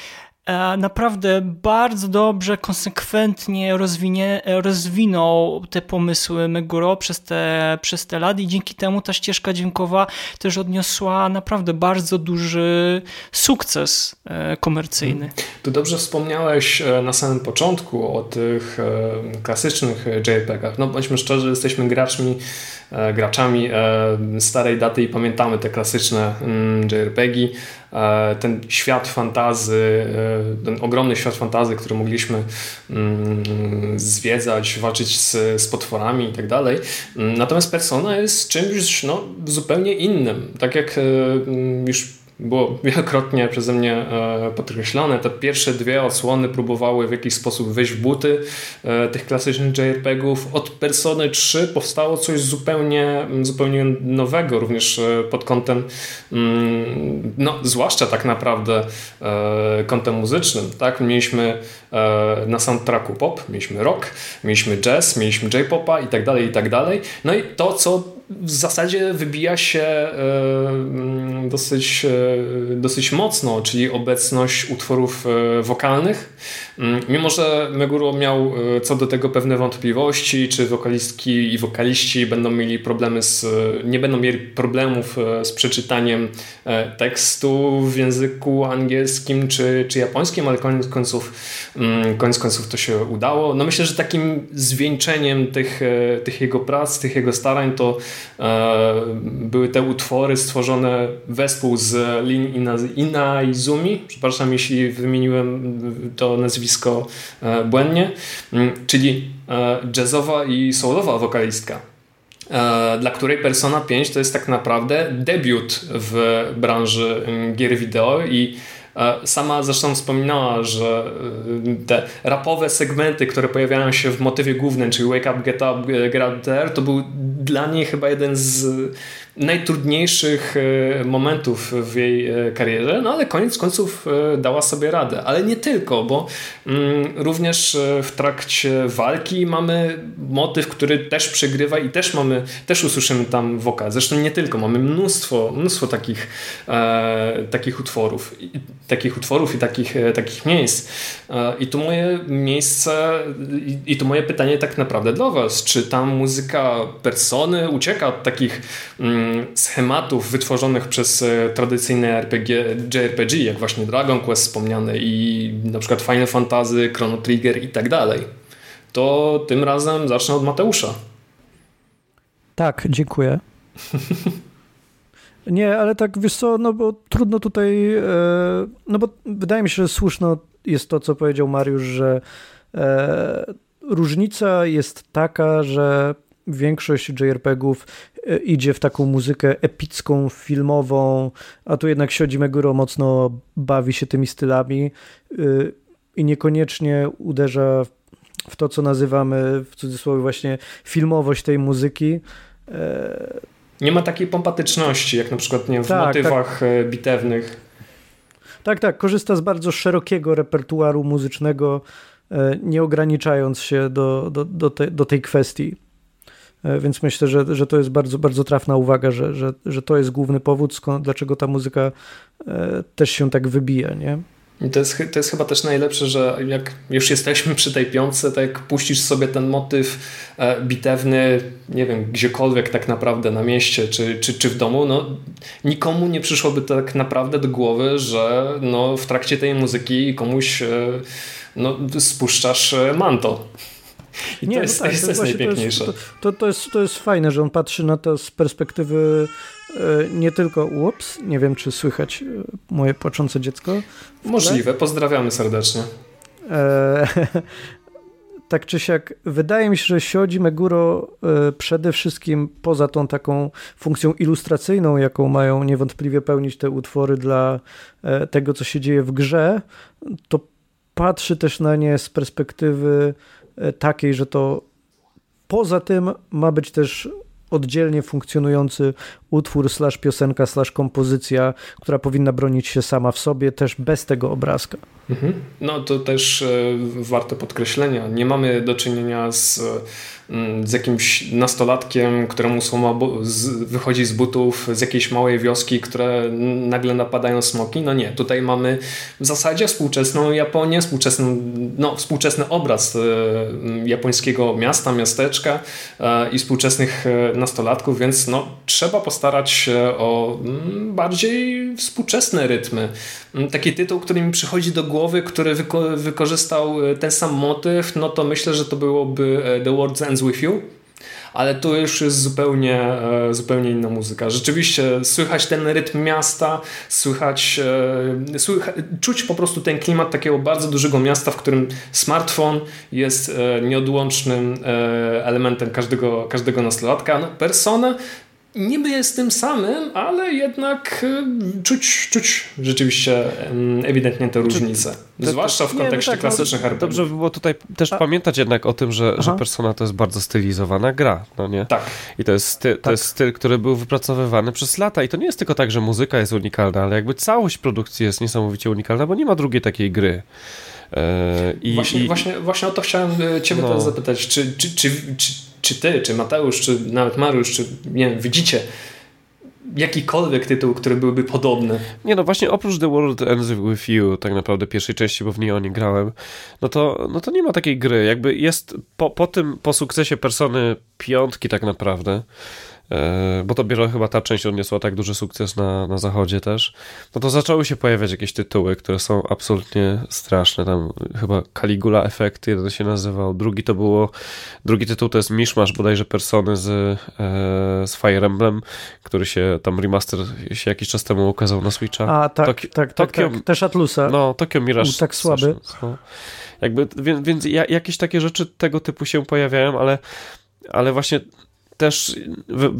naprawdę bardzo dobrze, konsekwentnie rozwinął te pomysły Meguro przez te lata i dzięki temu ta ścieżka dźwiękowa też odniosła naprawdę bardzo duży sukces komercyjny. Tu dobrze wspomniałeś na samym początku o tych klasycznych JRPG-ach. No bądźmy szczerzy, jesteśmy graczami starej daty i pamiętamy te klasyczne JRPG-i. Ten świat fantazy, ten ogromny świat fantazy, który mogliśmy zwiedzać, walczyć z potworami i tak dalej. Natomiast Persona jest czymś zupełnie innym. Tak jak już było wielokrotnie przeze mnie podkreślone, te pierwsze dwie odsłony próbowały w jakiś sposób wejść w buty tych klasycznych JRPG-ów. Od Persony 3 powstało coś zupełnie nowego, również pod kątem, zwłaszcza tak naprawdę kątem muzycznym. Tak? Mieliśmy na soundtracku pop, mieliśmy rock, mieliśmy jazz, mieliśmy J-popa i tak dalej. No i to, co w zasadzie wybija się dosyć mocno, czyli obecność utworów wokalnych. Mimo że Meguro miał co do tego pewne wątpliwości, czy wokalistki i wokaliści nie będą mieli problemów z przeczytaniem tekstu w języku angielskim czy japońskim, ale koniec końców to się udało. No myślę, że takim zwieńczeniem tych jego prac, tych jego starań to były te utwory stworzone wespół z Lin Inaizumi, przepraszam jeśli wymieniłem to nazwisko błędnie, czyli jazzowa i soulowa wokalistka, dla której Persona 5 to jest tak naprawdę debiut w branży gier wideo i sama zresztą wspominała, że te rapowe segmenty, które pojawiają się w motywie głównym, czyli Wake Up, Get Up, Get Out There, to był dla niej chyba jeden z najtrudniejszych momentów w jej karierze, ale koniec końców dała sobie radę. Ale nie tylko, bo również w trakcie walki mamy motyw, który też przegrywa i też usłyszymy tam wokal. Zresztą nie tylko, mamy mnóstwo takich utworów i takich miejsc. I to moje pytanie tak naprawdę dla was. Czy ta muzyka Persony ucieka od takich schematów wytworzonych przez tradycyjne JRPG, jak właśnie Dragon Quest wspomniane i na przykład Final Fantasy, Chrono Trigger i tak dalej? To tym razem zacznę od Mateusza. Tak, dziękuję. Nie, ale tak, wiesz co, bo trudno tutaj, bo wydaje mi się, że słuszne jest to, co powiedział Mariusz, że różnica jest taka, że większość JRPG-ów idzie w taką muzykę epicką, filmową, a tu jednak Shoji Meguro mocno bawi się tymi stylami i niekoniecznie uderza w to, co nazywamy w cudzysłowie właśnie filmowość tej muzyki. Nie ma takiej pompatyczności, jak na przykład w motywach bitewnych. Tak, korzysta z bardzo szerokiego repertuaru muzycznego, nie ograniczając się do tej kwestii. Więc myślę, że to jest bardzo, bardzo trafna uwaga, że to jest główny powód, dlaczego ta muzyka też się tak wybija, nie? I to jest chyba też najlepsze, że jak już jesteśmy przy tej piątce, to jak puścisz sobie ten motyw bitewny, nie wiem, gdziekolwiek tak naprawdę na mieście czy w domu, nikomu nie przyszłoby tak naprawdę do głowy, że w trakcie tej muzyki komuś spuszczasz manto. I to jest najpiękniejsze. To jest fajne, że on patrzy na to z perspektywy nie tylko nie wiem, czy słychać moje płaczące dziecko. Możliwe, pozdrawiamy serdecznie. tak czy siak, wydaje mi się, że Shoji Meguro przede wszystkim poza tą taką funkcją ilustracyjną, jaką mają niewątpliwie pełnić te utwory dla tego, co się dzieje w grze, to patrzy też na nie z perspektywy takiej, że to poza tym ma być też oddzielnie funkcjonujący utwór / piosenka / kompozycja, która powinna bronić się sama w sobie, też bez tego obrazka. Mhm. No to też warte podkreślenia. Nie mamy do czynienia z jakimś nastolatkiem, któremu słoma wychodzi z butów z jakiejś małej wioski, które nagle napadają smoki. No nie, tutaj mamy w zasadzie współczesną Japonię, współczesny obraz japońskiego miasta, miasteczka i współczesnych nastolatków, więc no, trzeba postarać się o bardziej współczesne rytmy. Taki tytuł, który mi przychodzi do głowy, który wykorzystał ten sam motyw, no to myślę, że to byłoby The World Ends With You, ale to już jest zupełnie inna muzyka. Rzeczywiście słychać ten rytm miasta, czuć po prostu ten klimat takiego bardzo dużego miasta, w którym smartfon jest nieodłącznym elementem każdego nastolatka. No, Persona niby jest tym samym, ale jednak czuć rzeczywiście ewidentnie te różnice. Zwłaszcza w kontekście klasycznych RPG. Dobrze by było tutaj też pamiętać jednak o tym, że Persona to jest bardzo stylizowana gra, no nie? Tak. I to jest styl, który był wypracowywany przez lata. I to nie jest tylko tak, że muzyka jest unikalna, ale jakby całość produkcji jest niesamowicie unikalna, bo nie ma drugiej takiej gry. Właśnie o to chciałem ciebie teraz zapytać. Czy ty, czy Mateusz, czy nawet Mariusz, czy nie wiem, widzicie jakikolwiek tytuł, który byłby podobny? Nie, no właśnie oprócz The World Ends With You, tak naprawdę pierwszej części, bo w niej oni grałem, no to nie ma takiej gry. Jakby jest po sukcesie Persony 5 tak naprawdę, bo to biorę chyba ta część odniosła tak duży sukces na zachodzie też, no to zaczęły się pojawiać jakieś tytuły, które są absolutnie straszne. Tam chyba Caligula Effect jeden się nazywał, drugi tytuł to jest miszmasz bodajże Persony z Fire Emblem, który się tam remaster się jakiś czas temu ukazał na Switcha. A tak, też Atlusa. No, Tokio Mirage. Tak słaby. No. Więc jakieś takie rzeczy tego typu się pojawiają, ale właśnie też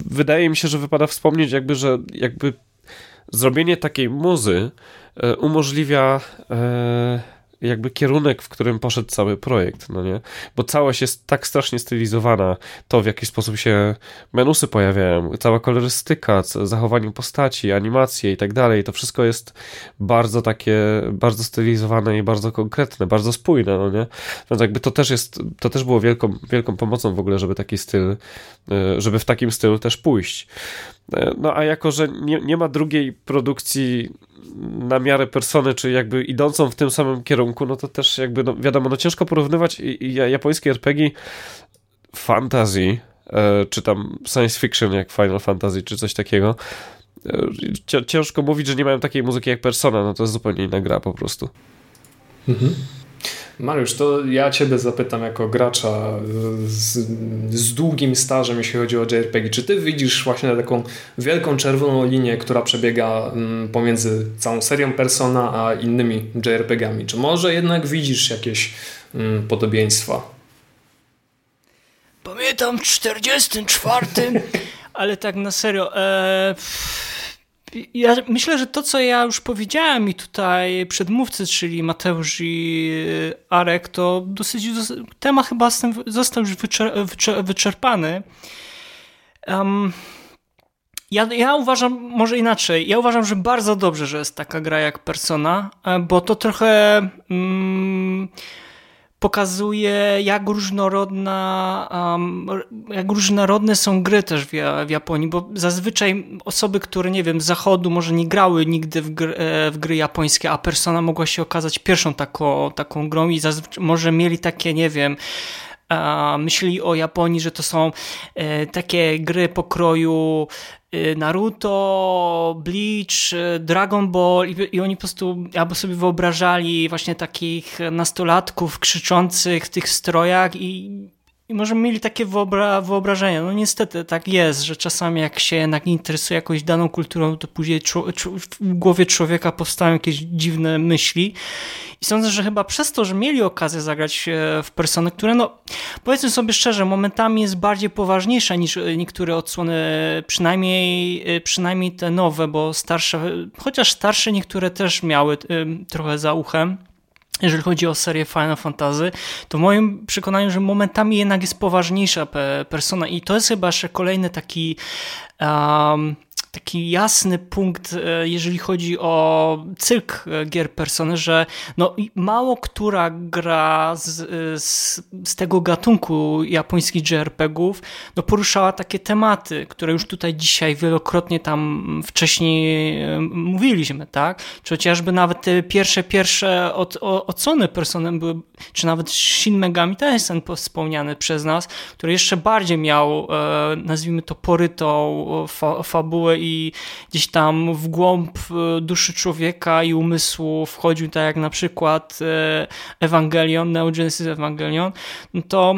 wydaje mi się, że wypada wspomnieć, że zrobienie takiej muzy umożliwia kierunek, w którym poszedł cały projekt, no nie? Bo całość jest tak strasznie stylizowana, to w jaki sposób się menusy pojawiają, cała kolorystyka, zachowanie postaci, animacje i tak dalej, to wszystko jest bardzo takie, bardzo stylizowane i bardzo konkretne, bardzo spójne, no nie? Więc to też było wielką pomocą w ogóle, żeby w takim stylu też pójść. No a jako, że nie ma drugiej produkcji na miarę Persony, czy idącą w tym samym kierunku, no to też wiadomo, ciężko porównywać i japońskie RPG fantasy, czy tam science fiction jak Final Fantasy, czy coś takiego. Ciężko mówić, że nie mają takiej muzyki jak Persona, no to jest zupełnie inna gra po prostu. Mhm. Mariusz, to ja ciebie zapytam jako gracza z długim stażem, jeśli chodzi o JRPG. Czy ty widzisz właśnie taką wielką czerwoną linię, która przebiega pomiędzy całą serią Persona a innymi JRPG-ami? Czy może jednak widzisz jakieś podobieństwa? Pamiętam w 44, ale tak na serio... Ja myślę, że to, co ja już powiedziałem i tutaj przedmówcy, czyli Mateusz i Arek, to dosyć temat chyba został już wyczerpany. Ja uważam, może inaczej, że bardzo dobrze, że jest taka gra jak Persona, bo to trochę pokazuje, jak różnorodne są gry też w Japonii, bo zazwyczaj osoby, które z zachodu może nie grały nigdy w gry japońskie, a Persona mogła się okazać pierwszą taką grą i może mieli takie, myśleli o Japonii, że to są takie gry pokroju Naruto, Bleach, Dragon Ball i oni po prostu albo sobie wyobrażali właśnie takich nastolatków krzyczących w tych strojach i I może mieli takie wyobrażenia. No niestety tak jest, że czasami jak się jednak nie interesuje jakąś daną kulturą, to później w głowie człowieka powstają jakieś dziwne myśli. I sądzę, że chyba przez to, że mieli okazję zagrać w Personę, które no powiedzmy sobie szczerze, momentami jest bardziej poważniejsza niż niektóre odsłony, przynajmniej te nowe, bo starsze, chociaż starsze niektóre też miały trochę za uchem. Jeżeli chodzi o serię Final Fantasy, to w moim przekonaniu, że momentami jednak jest poważniejsza persona i to jest chyba jeszcze kolejny taki jasny punkt, jeżeli chodzi o cykl gier Persony, że no mało która gra z tego gatunku japońskich JRPG-ów no poruszała takie tematy, które już tutaj dzisiaj wielokrotnie tam wcześniej mówiliśmy, tak? Czy chociażby nawet te pierwsze odsłony Persony były, czy nawet Shin Megami Tensei wspomniany przez nas, który jeszcze bardziej miał, nazwijmy to, porytą fabułę i gdzieś tam w głąb duszy człowieka i umysłu wchodził, tak jak na przykład Evangelion, Neo Genesis Evangelion, no to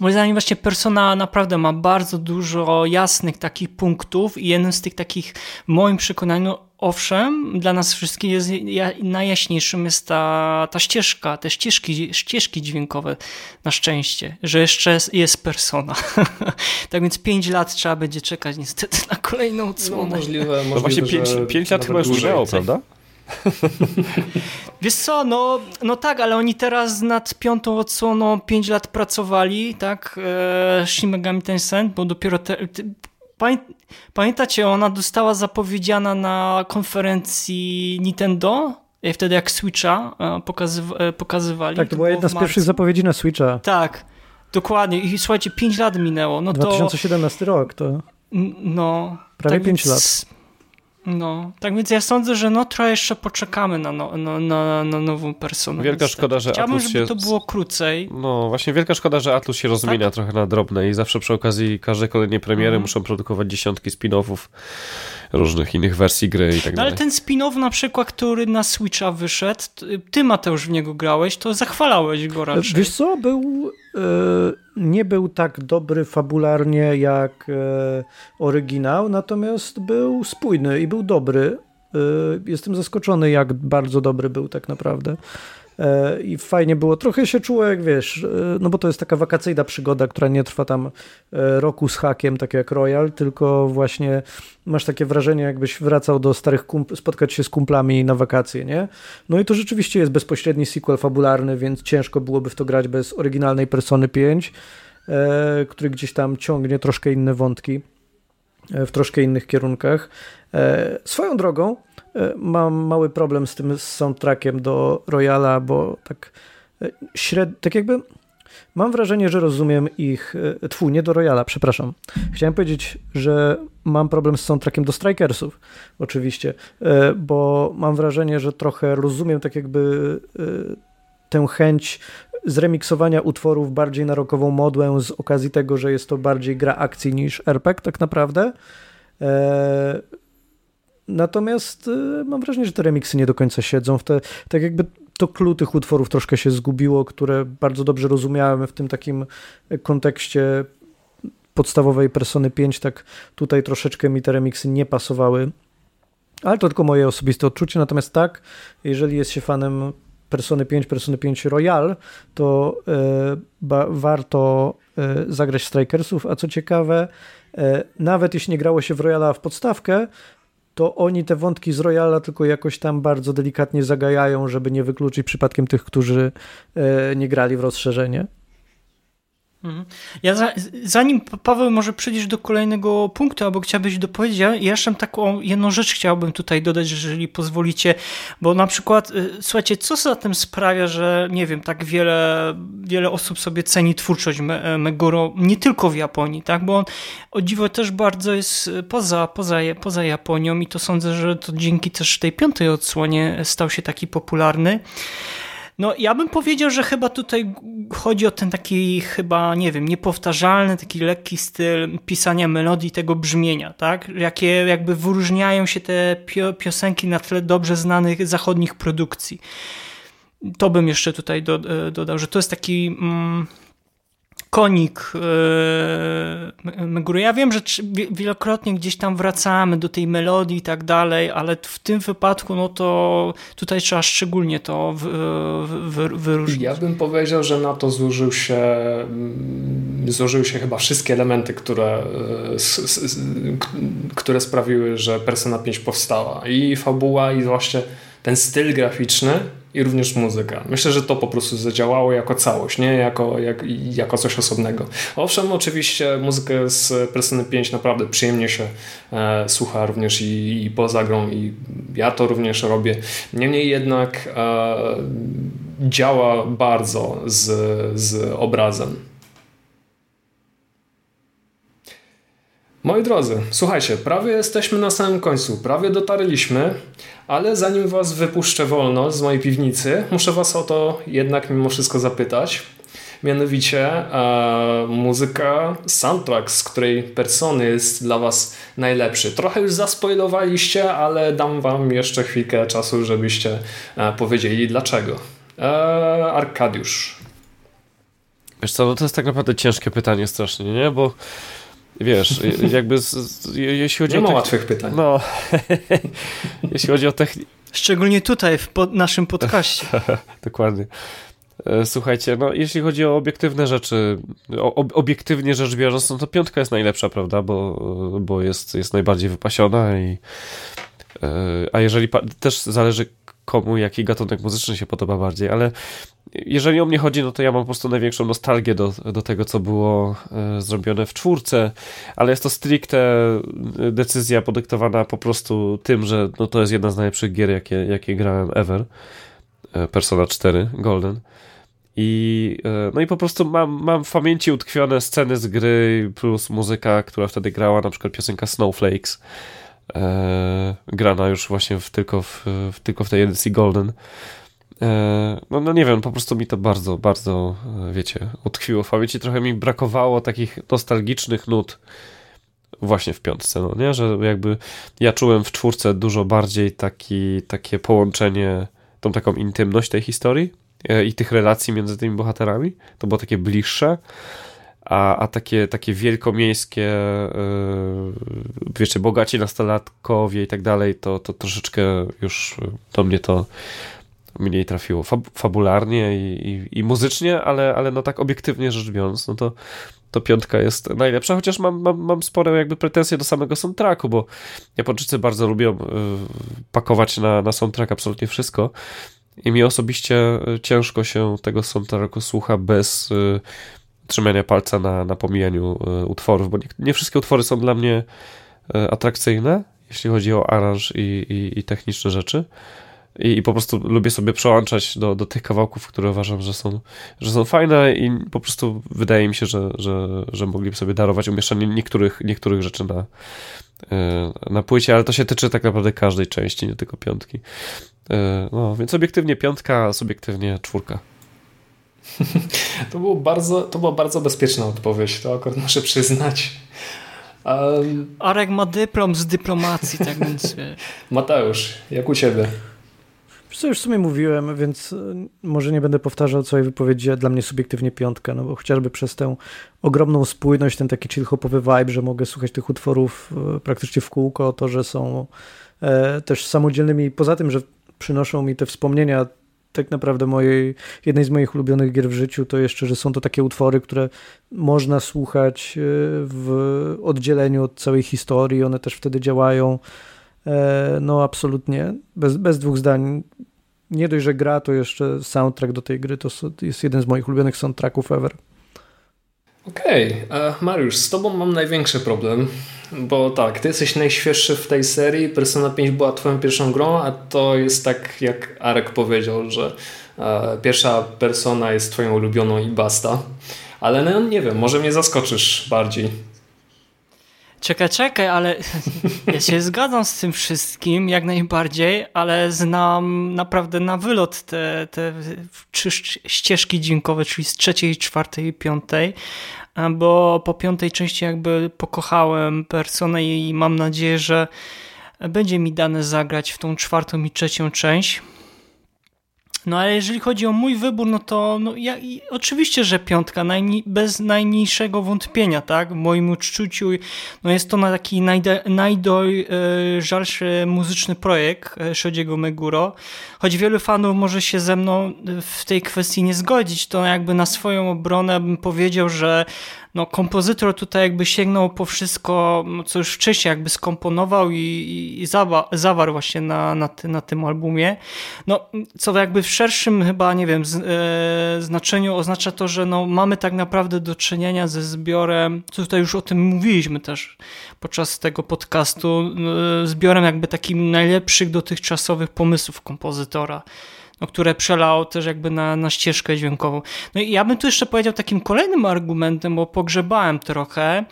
moim zdaniem właśnie Persona naprawdę ma bardzo dużo jasnych takich punktów i jednym z tych takich, w moim przekonaniu, owszem, dla nas wszystkich jest najjaśniejszym jest ta ścieżka, te ścieżki dźwiękowe, na szczęście, że jeszcze jest Persona. Tak więc 5 lat trzeba będzie czekać niestety na kolejną odsłonę. No możliwe, no właśnie 5 lat chyba już minęło, prawda? Wiesz co, no tak, ale oni teraz nad 5. odsłoną 5 lat pracowali, tak, Shin Megami Tensei, bo dopiero pamiętacie, ona została zapowiedziana na konferencji Nintendo, wtedy jak Switcha pokazywali. Tak, to była jedna z pierwszych zapowiedzi na Switcha. Tak, dokładnie. I słuchajcie, 5 lat minęło. No 2017 rok to prawie tak 5 lat. No, tak więc ja sądzę, że trochę jeszcze poczekamy na nową personę. Wielka szkoda, że chciałbym, żeby to było krócej. No właśnie, wielka szkoda, że Atlus się rozmienia trochę na drobne i zawsze przy okazji każdej kolejnej premiery muszą produkować dziesiątki spin-offów różnych innych wersji gry i tak dalej. Ale ten spin-off na przykład, który na Switcha wyszedł, ty Mateusz w niego grałeś, to zachwalałeś go raczej. Wiesz co, nie był tak dobry fabularnie jak oryginał, natomiast był spójny i był dobry. Jestem zaskoczony, jak bardzo dobry był tak naprawdę. I fajnie było. Trochę się czuło jak, wiesz, no bo to jest taka wakacyjna przygoda, która nie trwa tam roku z hakiem, tak jak Royal, tylko właśnie masz takie wrażenie, jakbyś wracał do starych spotkać się z kumplami na wakacje, nie? No i to rzeczywiście jest bezpośredni sequel fabularny, więc ciężko byłoby w to grać bez oryginalnej Persony 5, który gdzieś tam ciągnie troszkę inne wątki w troszkę innych kierunkach. Swoją drogą mam mały problem z tym soundtrackiem do Royala, bo tak jakby mam wrażenie, że rozumiem ich... nie do Royala, przepraszam. Chciałem powiedzieć, że mam problem z soundtrackiem do Strikersów, oczywiście, bo mam wrażenie, że trochę rozumiem tak jakby tę chęć zremiksowania utworów bardziej na rockową modłę z okazji tego, że jest to bardziej gra akcji niż RPG tak naprawdę. Natomiast mam wrażenie, że te remiksy nie do końca siedzą w te, tak jakby to clue tych utworów troszkę się zgubiło, które bardzo dobrze rozumiałem w tym takim kontekście podstawowej Persony 5, tak tutaj troszeczkę mi te remiksy nie pasowały, ale to tylko moje osobiste odczucie, natomiast tak, jeżeli jest się fanem Persony 5 Royal, to warto zagrać Strikersów, a co ciekawe, nawet jeśli nie grało się w Royala w podstawkę, to oni te wątki z Royala tylko jakoś tam bardzo delikatnie zagajają, żeby nie wykluczyć przypadkiem tych, którzy nie grali w rozszerzenie. Ja zanim Paweł może przyjdziesz do kolejnego punktu, albo chciałbyś dopowiedzieć, ja jeszcze taką jedną rzecz chciałbym tutaj dodać, jeżeli pozwolicie, bo na przykład, słuchajcie, co zatem sprawia, że nie wiem, tak wiele osób sobie ceni twórczość Meguro, nie tylko w Japonii, tak, bo on o dziwo też bardzo jest poza Japonią i to sądzę, że to dzięki też tej 5. odsłonie stał się taki popularny. No ja bym powiedział, że chyba tutaj chodzi o ten taki chyba, nie wiem, niepowtarzalny, taki lekki styl pisania melodii, tego brzmienia, tak? Jakie jakby wyróżniają się te piosenki na tle dobrze znanych zachodnich produkcji. To bym jeszcze tutaj dodał, że to jest taki... konik Meguro. Ja wiem, że wielokrotnie gdzieś tam wracamy do tej melodii i tak dalej, ale w tym wypadku no to tutaj trzeba szczególnie to wyróżnić. Ja bym powiedział, że na to złożyły się chyba wszystkie elementy, które sprawiły, że Persona 5 powstała. I fabuła, i właśnie ten styl graficzny, i również muzyka. Myślę, że to po prostu zadziałało jako całość, nie jako coś osobnego. Owszem, oczywiście muzykę z Persony 5 naprawdę przyjemnie się słucha również i poza grą, i ja to również robię. Niemniej jednak działa bardzo z obrazem. Moi drodzy, słuchajcie, prawie jesteśmy na samym końcu, prawie dotarliśmy, ale zanim was wypuszczę wolno z mojej piwnicy, muszę was o to jednak mimo wszystko zapytać. Mianowicie muzyka, soundtrack, z której Persony jest dla was najlepszy. Trochę już zaspoilowaliście, ale dam wam jeszcze chwilkę czasu, żebyście powiedzieli dlaczego. Arkadiusz. Wiesz co, no to jest tak naprawdę ciężkie pytanie strasznie, nie? Bo wiesz, jakby jeśli chodzi nie o... Nie ma łatwych pytań. No, jeśli chodzi o technikę... Szczególnie tutaj, w naszym podcaście. Dokładnie. Słuchajcie, no jeśli chodzi o obiektywne rzeczy, obiektywnie rzecz biorąc, no to piątka jest najlepsza, prawda, bo jest najbardziej wypasiona i... A jeżeli... Też zależy komu, jaki gatunek muzyczny się podoba bardziej, ale... Jeżeli o mnie chodzi, no to ja mam po prostu największą nostalgię do tego, co było zrobione w czwórce, ale jest to stricte decyzja podyktowana po prostu tym, że no to jest jedna z najlepszych gier, jakie grałem ever, Persona 4 Golden. I no i po prostu mam w pamięci utkwione sceny z gry plus muzyka, która wtedy grała, na przykład piosenka Snowflakes, grana już właśnie tylko w tej edycji Golden. No nie wiem, po prostu mi to bardzo, bardzo, wiecie, utkwiło w pamięci. Trochę mi brakowało takich nostalgicznych nut właśnie w piątce, no nie? Że jakby ja czułem w czwórce dużo bardziej takie połączenie, tą taką intymność tej historii i tych relacji między tymi bohaterami. To było takie bliższe, a takie wielkomiejskie, wiecie, bogaci nastolatkowie i tak dalej, to troszeczkę już do mnie to mniej trafiło fabularnie i muzycznie, ale no tak obiektywnie rzecz biorąc, no to piątka jest najlepsza, chociaż mam spore jakby pretensje do samego soundtracku, bo Japończycy bardzo lubią pakować na soundtrack absolutnie wszystko i mi osobiście ciężko się tego soundtracku słucha bez trzymania palca na pomijaniu utworów, bo nie wszystkie utwory są dla mnie atrakcyjne, jeśli chodzi o aranż i techniczne rzeczy. I po prostu lubię sobie przełączać do tych kawałków, które uważam, że są fajne i po prostu wydaje mi się, że mogliby sobie darować umieszczenie niektórych rzeczy na płycie, ale to się tyczy tak naprawdę każdej części, nie tylko piątki. No, więc obiektywnie piątka, a subiektywnie czwórka. To była bardzo bezpieczna odpowiedź, to akurat muszę przyznać. Arek ma dyplom z dyplomacji, tak więc... Mateusz, jak u ciebie? Co już w sumie mówiłem, więc może nie będę powtarzał całej wypowiedzi, dla mnie subiektywnie piątka, no bo chociażby przez tę ogromną spójność, ten taki chill-hopowy vibe, że mogę słuchać tych utworów praktycznie w kółko, to, że są też samodzielnymi, poza tym, że przynoszą mi te wspomnienia tak naprawdę jednej z moich ulubionych gier w życiu, to jeszcze, że są to takie utwory, które można słuchać w oddzieleniu od całej historii, one też wtedy działają. No absolutnie, bez dwóch zdań, nie dość, że gra, to jeszcze soundtrack do tej gry, to jest jeden z moich ulubionych soundtracków ever. Okej, Mariusz, z tobą mam największy problem, bo tak, ty jesteś najświeższy w tej serii, Persona 5 była twoją pierwszą grą, a to jest tak, jak Arek powiedział, że pierwsza Persona jest twoją ulubioną i basta, ale no nie wiem, może mnie zaskoczysz bardziej. Czekaj, ale ja się zgadzam z tym wszystkim jak najbardziej, ale znam naprawdę na wylot te trzy ścieżki dźwiękowe, czyli z trzeciej, czwartej i piątej, bo po piątej części jakby pokochałem Personę i mam nadzieję, że będzie mi dane zagrać w tą czwartą i trzecią część. No ale jeżeli chodzi o mój wybór, no to oczywiście, że piątka, bez najmniejszego wątpienia, tak? W moim odczuciu no jest to na taki najdojrzalszy muzyczny projekt Shojiego Meguro. Choć wielu fanów może się ze mną w tej kwestii nie zgodzić, to jakby na swoją obronę bym powiedział, że no kompozytor tutaj jakby sięgnął po wszystko, co już wcześniej jakby skomponował i zawarł właśnie na tym albumie. No co jakby w szerszym chyba, nie wiem, znaczeniu oznacza to, że no mamy tak naprawdę do czynienia ze zbiorem, co tutaj już o tym mówiliśmy też podczas tego podcastu, zbiorem jakby takim najlepszych dotychczasowych pomysłów kompozytora, no, które przelało też jakby na ścieżkę dźwiękową. No i ja bym tu jeszcze powiedział takim kolejnym argumentem, bo pogrzebałem trochę,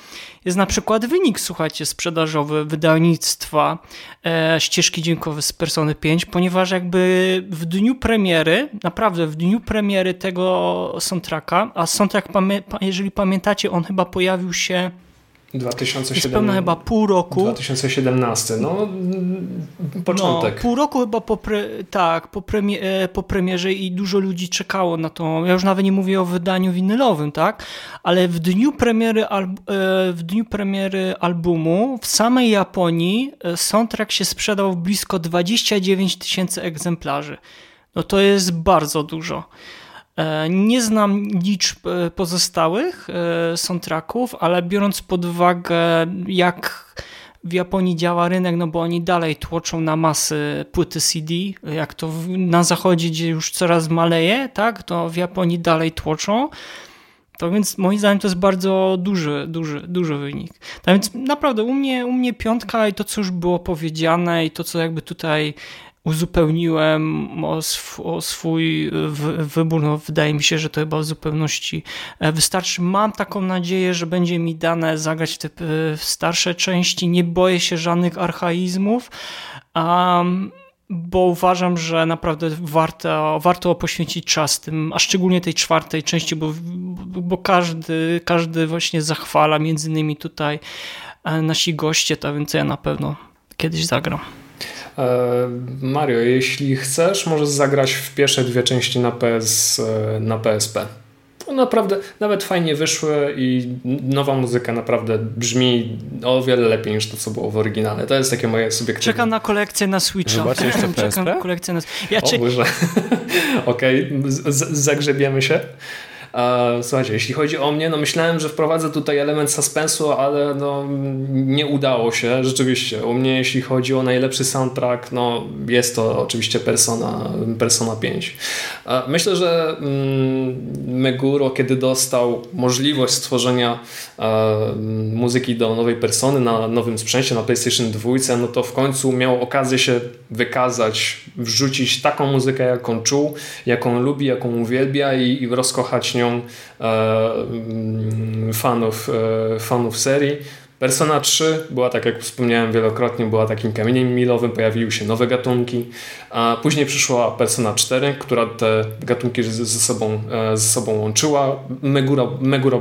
jest na przykład wynik, słuchajcie, sprzedażowy wydawnictwa ścieżki dźwiękowe z Persony 5, ponieważ jakby w dniu premiery, naprawdę w dniu premiery tego soundtracka, a soundtrack, jeżeli pamiętacie, on chyba pojawił się 2007, chyba pół roku. 2017, no początek. No, pół roku chyba po premierze i dużo ludzi czekało na to. Ja już nawet nie mówię o wydaniu winylowym, tak? Ale w dniu premiery, albumu w samej Japonii soundtrack się sprzedał w blisko 29,000 egzemplarzy. No to jest bardzo dużo. Nie znam liczb pozostałych soundtracków, ale biorąc pod uwagę, jak w Japonii działa rynek, no bo oni dalej tłoczą na masy płyty CD, jak to na zachodzie, gdzie już coraz maleje, tak, to w Japonii dalej tłoczą. To więc moim zdaniem to jest bardzo duży wynik. Tak więc naprawdę u mnie piątka i to, co już było powiedziane i to, co jakby tutaj uzupełniłem o swój wybór. No, wydaje mi się, że to chyba w zupełności wystarczy. Mam taką nadzieję, że będzie mi dane zagrać te starsze części. Nie boję się żadnych archaizmów, bo uważam, że naprawdę warto poświęcić czas tym, a szczególnie tej czwartej części, bo każdy właśnie zachwala, między innymi tutaj nasi goście, to więc ja na pewno kiedyś zagram. Mario, jeśli chcesz, możesz zagrać w pierwsze dwie części na PSP. No naprawdę, nawet fajnie wyszły i nowa muzyka naprawdę brzmi o wiele lepiej niż to, co było w oryginale. To jest takie moje subiektywne. Czekam na kolekcję na Switcha. Zobaczcie jeszcze PSP? Czekam na kolekcję na Switcha. Okej, zagrzebiemy się. Słuchajcie, jeśli chodzi o mnie, no myślałem, że wprowadzę tutaj element suspensu, ale no, nie udało się. Rzeczywiście, u mnie jeśli chodzi o najlepszy soundtrack, no jest to oczywiście Persona 5. Myślę, że Meguro, kiedy dostał możliwość stworzenia muzyki do nowej Persony na nowym sprzęcie, na PlayStation 2, no to w końcu miał okazję się wykazać, wrzucić taką muzykę, jaką czuł, jaką lubi, jaką uwielbia i rozkochać nią fanów serii. Persona 3 była, tak jak wspomniałem wielokrotnie, była takim kamieniem milowym, pojawiły się nowe gatunki, a później przyszła Persona 4, która te gatunki ze sobą łączyła. Meguro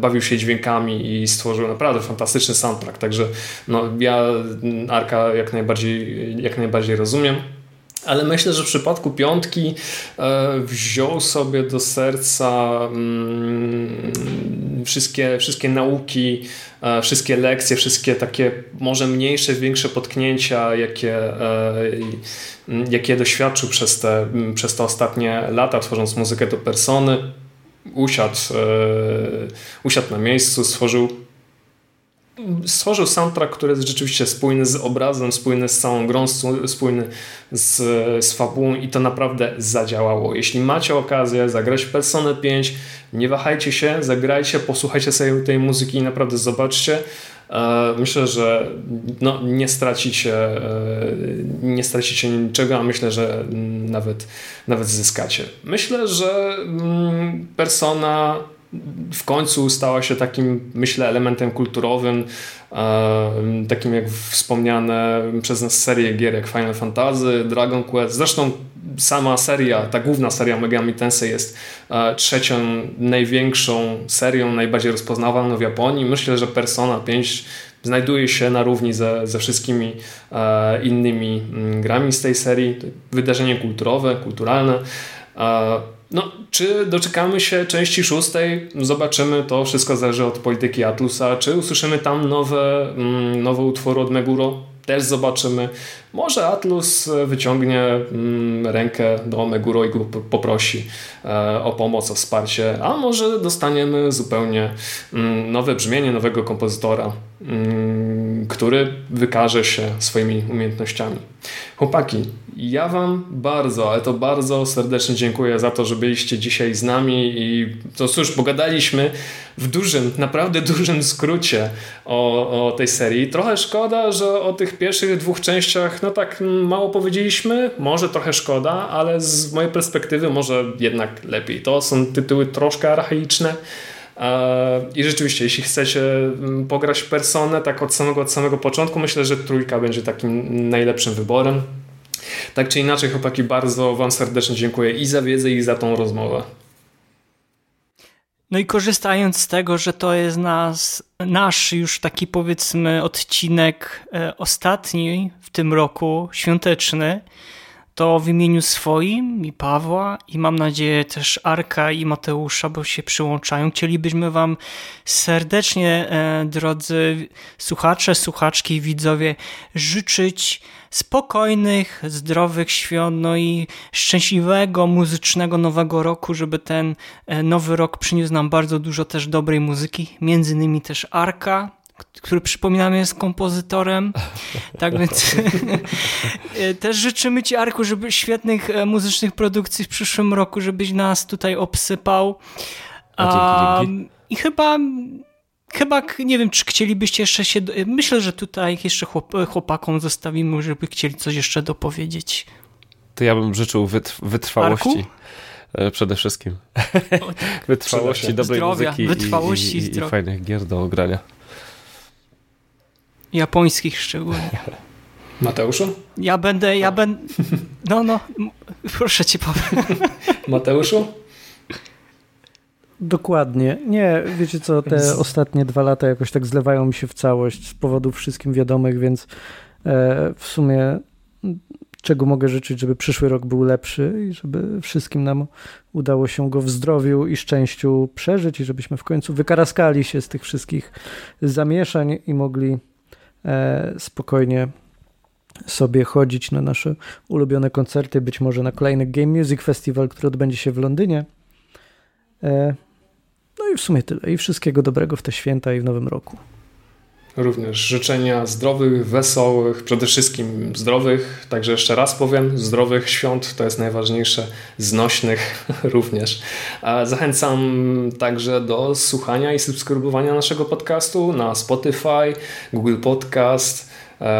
bawił się dźwiękami i stworzył naprawdę fantastyczny soundtrack, także no, ja Arka jak najbardziej rozumiem. Ale myślę, że w przypadku piątki wziął sobie do serca wszystkie nauki, wszystkie lekcje, wszystkie takie może mniejsze, większe potknięcia, jakie doświadczył przez te ostatnie lata, tworząc muzykę do Persony. Usiadł na miejscu, stworzył soundtrack, który jest rzeczywiście spójny z obrazem, spójny z całą grą, spójny z fabułą i to naprawdę zadziałało. Jeśli macie okazję zagrać Personę 5, nie wahajcie się, zagrajcie, posłuchajcie sobie tej muzyki i naprawdę zobaczcie. Myślę, że no, nie stracicie niczego, a myślę, że nawet zyskacie. Myślę, że Persona w końcu stała się takim, myślę, elementem kulturowym, takim jak wspomniane przez nas serie gier jak Final Fantasy, Dragon Quest. Zresztą sama seria, ta główna seria Megami Tensei jest trzecią największą serią, najbardziej rozpoznawalną w Japonii. Myślę, że Persona 5 znajduje się na równi ze wszystkimi innymi grami z tej serii. Wydarzenie kulturowe, kulturalne. No, czy doczekamy się części 6? Zobaczymy, to wszystko zależy od polityki Atlusa. Czy usłyszymy tam nowe utwory od Meguro? Też zobaczymy. Może Atlus wyciągnie rękę do Meguro i go poprosi o pomoc, o wsparcie, a może dostaniemy zupełnie nowe brzmienie, nowego kompozytora, który wykaże się swoimi umiejętnościami. Chłopaki, ja wam bardzo, ale to bardzo serdecznie dziękuję za to, że byliście dzisiaj z nami i to cóż, pogadaliśmy w dużym, naprawdę dużym skrócie o tej serii. Trochę szkoda, że o tych pierwszych dwóch częściach no tak mało powiedzieliśmy, może trochę szkoda, ale z mojej perspektywy może jednak lepiej. To są tytuły troszkę archaiczne. I rzeczywiście, jeśli chcecie pograć Personę tak od samego początku, myślę, że trójka będzie takim najlepszym wyborem. Tak czy inaczej, chłopaki, bardzo wam serdecznie dziękuję i za wiedzę, i za tą rozmowę. No i korzystając z tego, że to jest nasz już taki, powiedzmy, odcinek ostatni w tym roku, świąteczny, to w imieniu swoim i Pawła, i mam nadzieję też Arka i Mateusza, bo się przyłączają, chcielibyśmy wam serdecznie, drodzy słuchacze, słuchaczki i widzowie, życzyć spokojnych, zdrowych świąt, no i szczęśliwego, muzycznego nowego roku, żeby ten nowy rok przyniósł nam bardzo dużo też dobrej muzyki, między innymi też Arka, który, przypominam, jest kompozytorem. Tak więc też życzymy ci, Arku, żeby świetnych muzycznych produkcji w przyszłym roku, żebyś nas tutaj obsypał. Dzięki. I chyba, nie wiem, czy chcielibyście jeszcze się... Myślę, że tutaj jeszcze chłopakom zostawimy, żeby chcieli coś jeszcze dopowiedzieć. To ja bym życzył wytrwałości. Arku? Przede wszystkim. Wytrwałości, dobrej zdrowia, muzyki wytrwałości i fajnych gier do grania. Japońskich szczególnie. Mateuszu? Ja będę... No, proszę cię, powiem. Mateuszu? Dokładnie. Nie, wiecie co, te ostatnie 2 lata jakoś tak zlewają mi się w całość z powodów wszystkim wiadomych, więc w sumie czego mogę życzyć, żeby przyszły rok był lepszy i żeby wszystkim nam udało się go w zdrowiu i szczęściu przeżyć i żebyśmy w końcu wykaraskali się z tych wszystkich zamieszań i mogli spokojnie sobie chodzić na nasze ulubione koncerty, być może na kolejny Game Music Festival, który odbędzie się w Londynie. No i w sumie tyle. I wszystkiego dobrego w te święta i w nowym roku. Również życzenia zdrowych, wesołych, przede wszystkim zdrowych, także jeszcze raz powiem, zdrowych świąt, to jest najważniejsze, znośnych również. Zachęcam także do słuchania i subskrybowania naszego podcastu na Spotify, Google Podcast,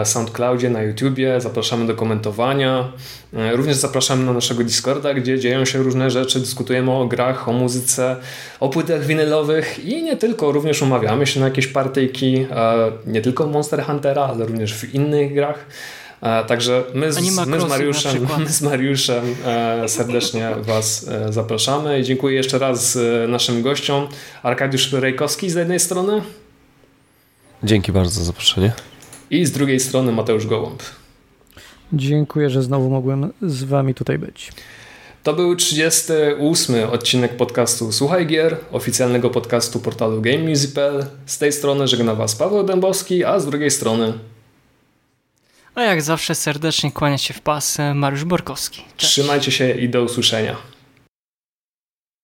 SoundCloudzie, na YouTubie. Zapraszamy do komentowania. Również zapraszamy na naszego Discorda, gdzie dzieją się różne rzeczy. Dyskutujemy o grach, o muzyce, o płytach winylowych i nie tylko. Również umawiamy się na jakieś partyjki, nie tylko Monster Huntera, ale również w innych grach. Także my z Mariuszem serdecznie was zapraszamy. I dziękuję jeszcze raz naszym gościom. Arkadiusz Reikowski z jednej strony. Dzięki bardzo za zaproszenie. I z drugiej strony Mateusz Gołąb. Dziękuję, że znowu mogłem z wami tutaj być. To był 38. odcinek podcastu Słuchaj Gier, oficjalnego podcastu portalu GameMusic.pl. Z tej strony żegna was Paweł Dębowski, a z drugiej strony... A jak zawsze serdecznie kłania się w pas Mariusz Borkowski. Cześć. Trzymajcie się i do usłyszenia.